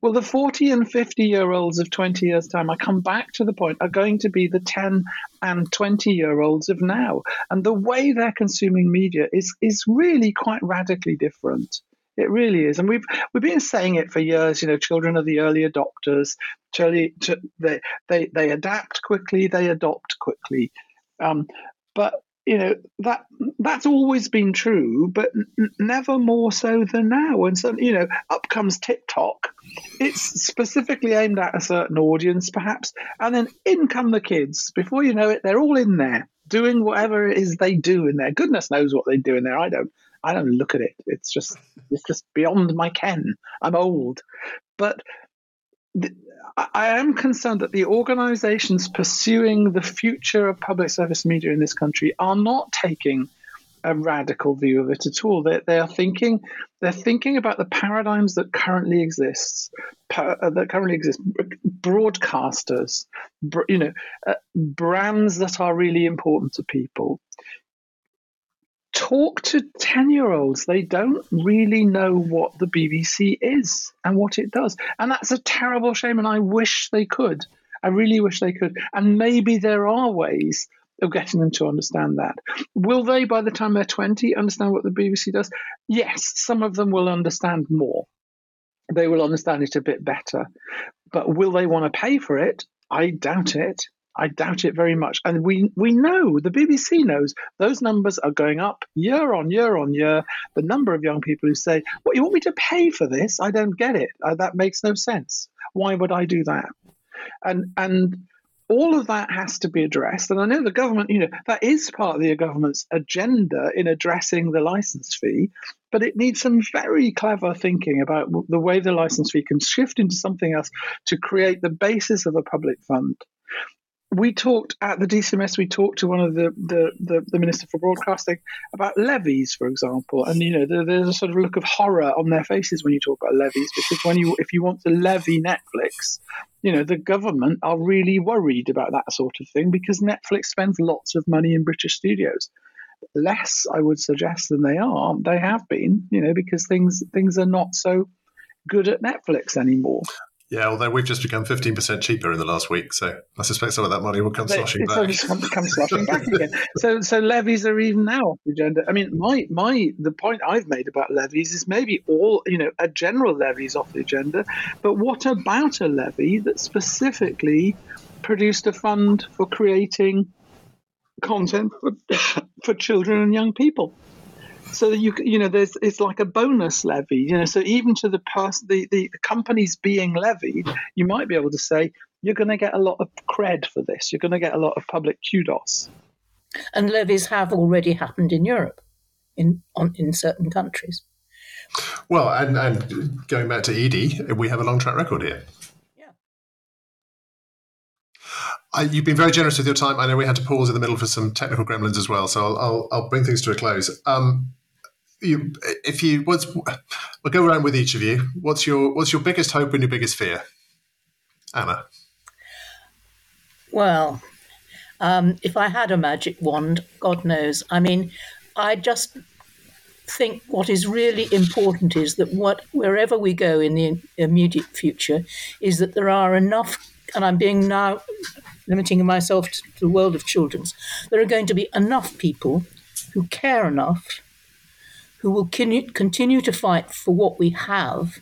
Well, the forty and fifty year olds of twenty years' time, I come back to the point, are going to be the ten and twenty year olds of now. And the way they're consuming media is is really quite radically different. It really is. And we've we've been saying it for years, you know, children are the early adopters. They, they, they adapt quickly, they adopt quickly. Um, but, you know, that that's always been true, but n- never more so than now. And so, you know, up comes TikTok. It's specifically aimed at a certain audience, perhaps, and then in come the kids. Before you know it, they're all in there doing whatever it is they do in there. Goodness knows what they do in there. I don't. I don't look at it. It's just. It's just beyond my ken. I'm old, but th- I am concerned that the organisations pursuing the future of public service media in this country are not taking a radical view of it at all. They, they are thinking, they're thinking about the paradigms that currently exists, that currently exist. Broadcasters, you know, uh, brands that are really important to people. Talk to ten-year-olds. They don't really know what the B B C is and what it does. And that's a terrible shame, and I wish they could. I really wish they could. And maybe there are ways of getting them to understand that. Will they, by the time they're twenty, understand what the B B C does? Yes, some of them will understand more. They will understand it a bit better. But will they want to pay for it? I doubt it. I doubt it very much. And we we know, the B B C knows, those numbers are going up year on year on year. The number of young people who say, what, you want me to pay for this? I don't get it. Uh, that makes no sense. Why would I do that? And and all of that has to be addressed. And I know the government, you know, that is part of the government's agenda in addressing the licence fee, but it needs some very clever thinking about the way the licence fee can shift into something else to create the basis of a public fund. We talked at the D C M S, we talked to one of the, the, the, the Minister for Broadcasting about levies, for example. And, you know, there, there's a sort of look of horror on their faces when you talk about levies, because when you if you want to levy Netflix, you know, the government are really worried about that sort of thing, because Netflix spends lots of money in British studios. Less, I would suggest, than they are. They have been, you know, because things things are not so good at Netflix anymore. Yeah, although we've just become fifteen percent cheaper in the last week, so I suspect some of that money will come but sloshing back. Some come sloshing back again. So, so levies are even now off the agenda. I mean, my my the point I've made about levies is maybe all you know a general levy's off the agenda, but what about a levy that specifically produced a fund for creating content for, for children and young people? So that you you know there's it's like a bonus levy, you know. So even to the person, the, the companies being levied, you might be able to say you're going to get a lot of cred for this. You're going to get a lot of public kudos. And levies have already happened in Europe, in on in certain countries. Well, and, and going back to E D, we have a long track record here. You've been very generous with your time. I know we had to pause in the middle for some technical gremlins as well, so I'll I'll, I'll bring things to a close. Um, you, if you, what's, I'll go around with each of you. What's your what's your biggest hope and your biggest fear, Anna? Well, um, if I had a magic wand, God knows. I mean, I just think what is really important is that what wherever we go in the immediate future is that there are enough. And I'm being now limiting myself to the world of children's, there are going to be enough people who care enough, who will continue to fight for what we have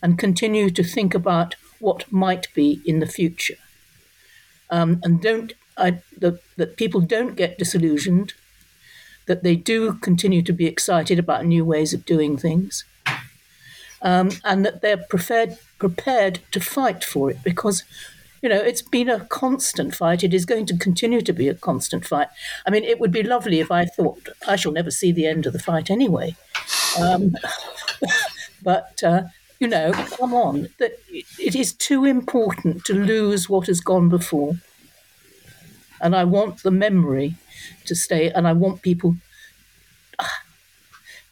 and continue to think about what might be in the future. Um, and don't I, the, that people don't get disillusioned, that they do continue to be excited about new ways of doing things, um, and that they're prepared prepared to fight for it, because, you know, it's been a constant fight. It is going to continue to be a constant fight. I mean, it would be lovely if I thought I shall never see the end of the fight anyway. Um, but, uh, you know, come on. That it is too important to lose what has gone before. And I want the memory to stay, and I want people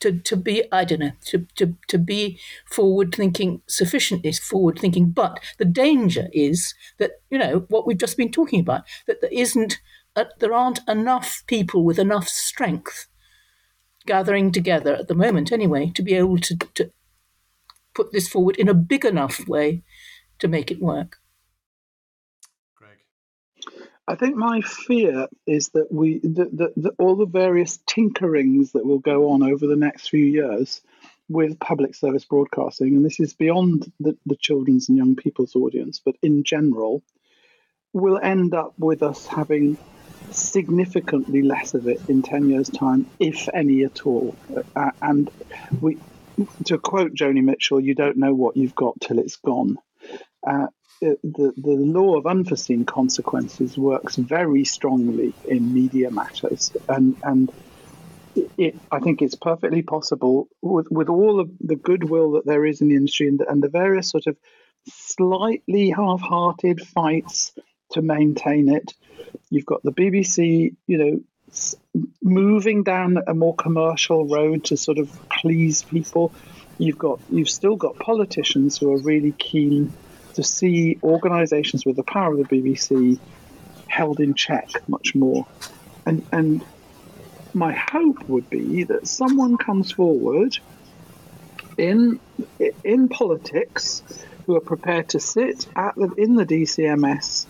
To, to be, I don't know, to, to, to be forward-thinking, sufficiently forward-thinking. But the danger is that, you know, what we've just been talking about, that there isn't, uh, there aren't enough people with enough strength gathering together at the moment anyway to be able to, to put this forward in a big enough way to make it work. I think my fear is that we, that, that, that all the various tinkerings that will go on over the next few years with public service broadcasting, and this is beyond the, the children's and young people's audience, but in general, will end up with us having significantly less of it in ten years' time, if any at all. Uh, and we, to quote Joni Mitchell, you don't know what you've got till it's gone. Uh, The, the law of unforeseen consequences works very strongly in media matters, and and it, I think it's perfectly possible with with all of the goodwill that there is in the industry and the, and the various sort of slightly half-hearted fights to maintain it. You've got the B B C, you know, moving down a more commercial road to sort of please people. You've got you've still got politicians who are really keen to see organisations with the power of the B B C held in check much more. And and my hope would be that someone comes forward in in politics who are prepared to sit at the, in the D C M S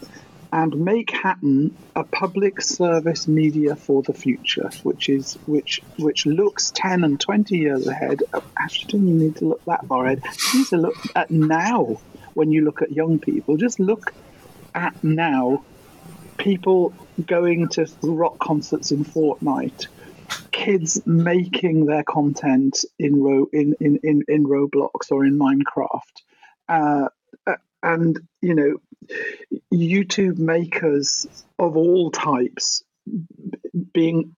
and make happen a public service media for the future, which is which which looks ten and twenty years ahead. Ashton, you need to look that far ahead. You need to look at now. When you look at young people, just look at now, people going to rock concerts in Fortnite, kids making their content in Ro- in, in, in, in Roblox or in Minecraft, uh, and, you know, YouTube makers of all types being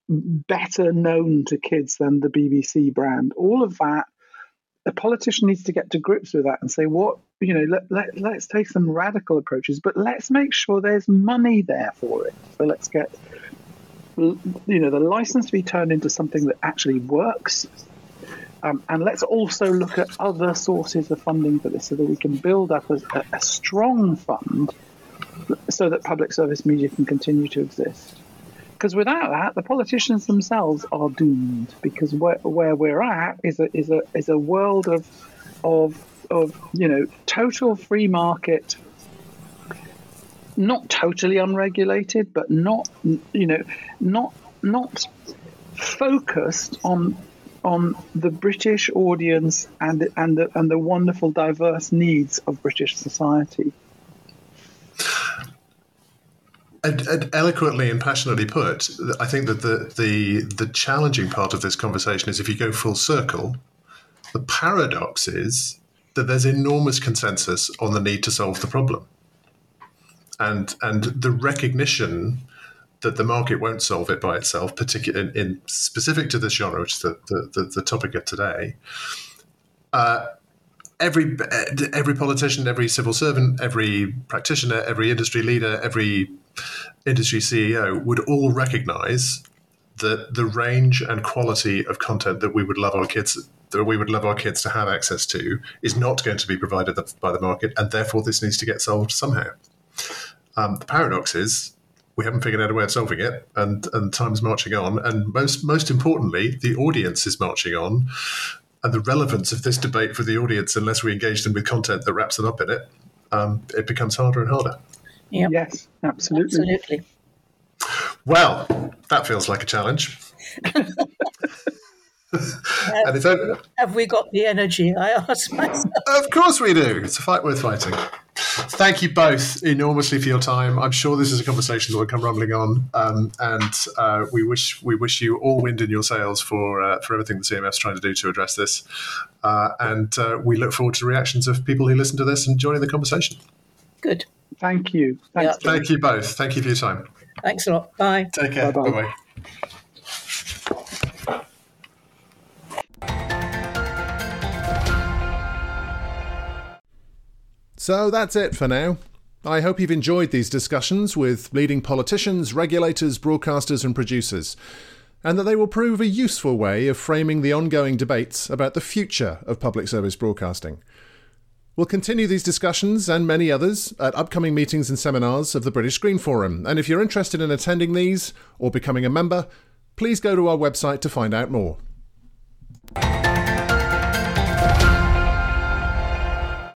better known to kids than the B B C brand. All of that, a politician needs to get to grips with that and say, what, you know, let, let, let's take some radical approaches, but let's make sure there's money there for it. So let's get, you know, the license to be turned into something that actually works. Um, and let's also look at other sources of funding for this so that we can build up a, a strong fund so that public service media can continue to exist. Because without that, the politicians themselves are doomed, because where, where we're at is a, is a, is a world of, of of, you know, total free market, not totally unregulated, but not, you know, not not focused on on the British audience and and the, and the wonderful diverse needs of British society. And, and eloquently and passionately put, I think that the, the the challenging part of this conversation is, if you go full circle, the paradox is that there's enormous consensus on the need to solve the problem, and and the recognition that the market won't solve it by itself, particularly in, in specific to this genre, which is the the, the, the topic of today. Uh, every every politician, every civil servant, every practitioner, every industry leader, every industry C E O would all recognize that the range and quality of content that we would love our kids that we would love our kids to have access to is not going to be provided by the market, and therefore this needs to get solved somehow. Um, the paradox is we haven't figured out a way of solving it, and, and time's marching on, and most most importantly, the audience is marching on, and the relevance of this debate for the audience, unless we engage them with content that wraps them up in it, um, it becomes harder and harder. Yep. Yes, absolutely. absolutely. Well, that feels like a challenge. And it's over. Have we got the energy? I asked myself. Of course we do. It's a fight worth fighting. Thank you both enormously for your time. I'm sure this is a conversation that will come rumbling on, um, and uh, we wish we wish you all wind in your sails for uh, for everything the C M F's trying to do to address this, uh, and uh, we look forward to reactions of people who listen to this and joining the conversation. Good. Thank you. Thanks. Yep. Thank you both. Thank you for your time. Thanks a lot. Bye. Take care. Bye-bye. Bye-bye. So that's it for now. I hope you've enjoyed these discussions with leading politicians, regulators, broadcasters and producers, and that they will prove a useful way of framing the ongoing debates about the future of public service broadcasting. We'll continue these discussions and many others at upcoming meetings and seminars of the British Screen Forum, and if you're interested in attending these or becoming a member, please go to our website to find out more.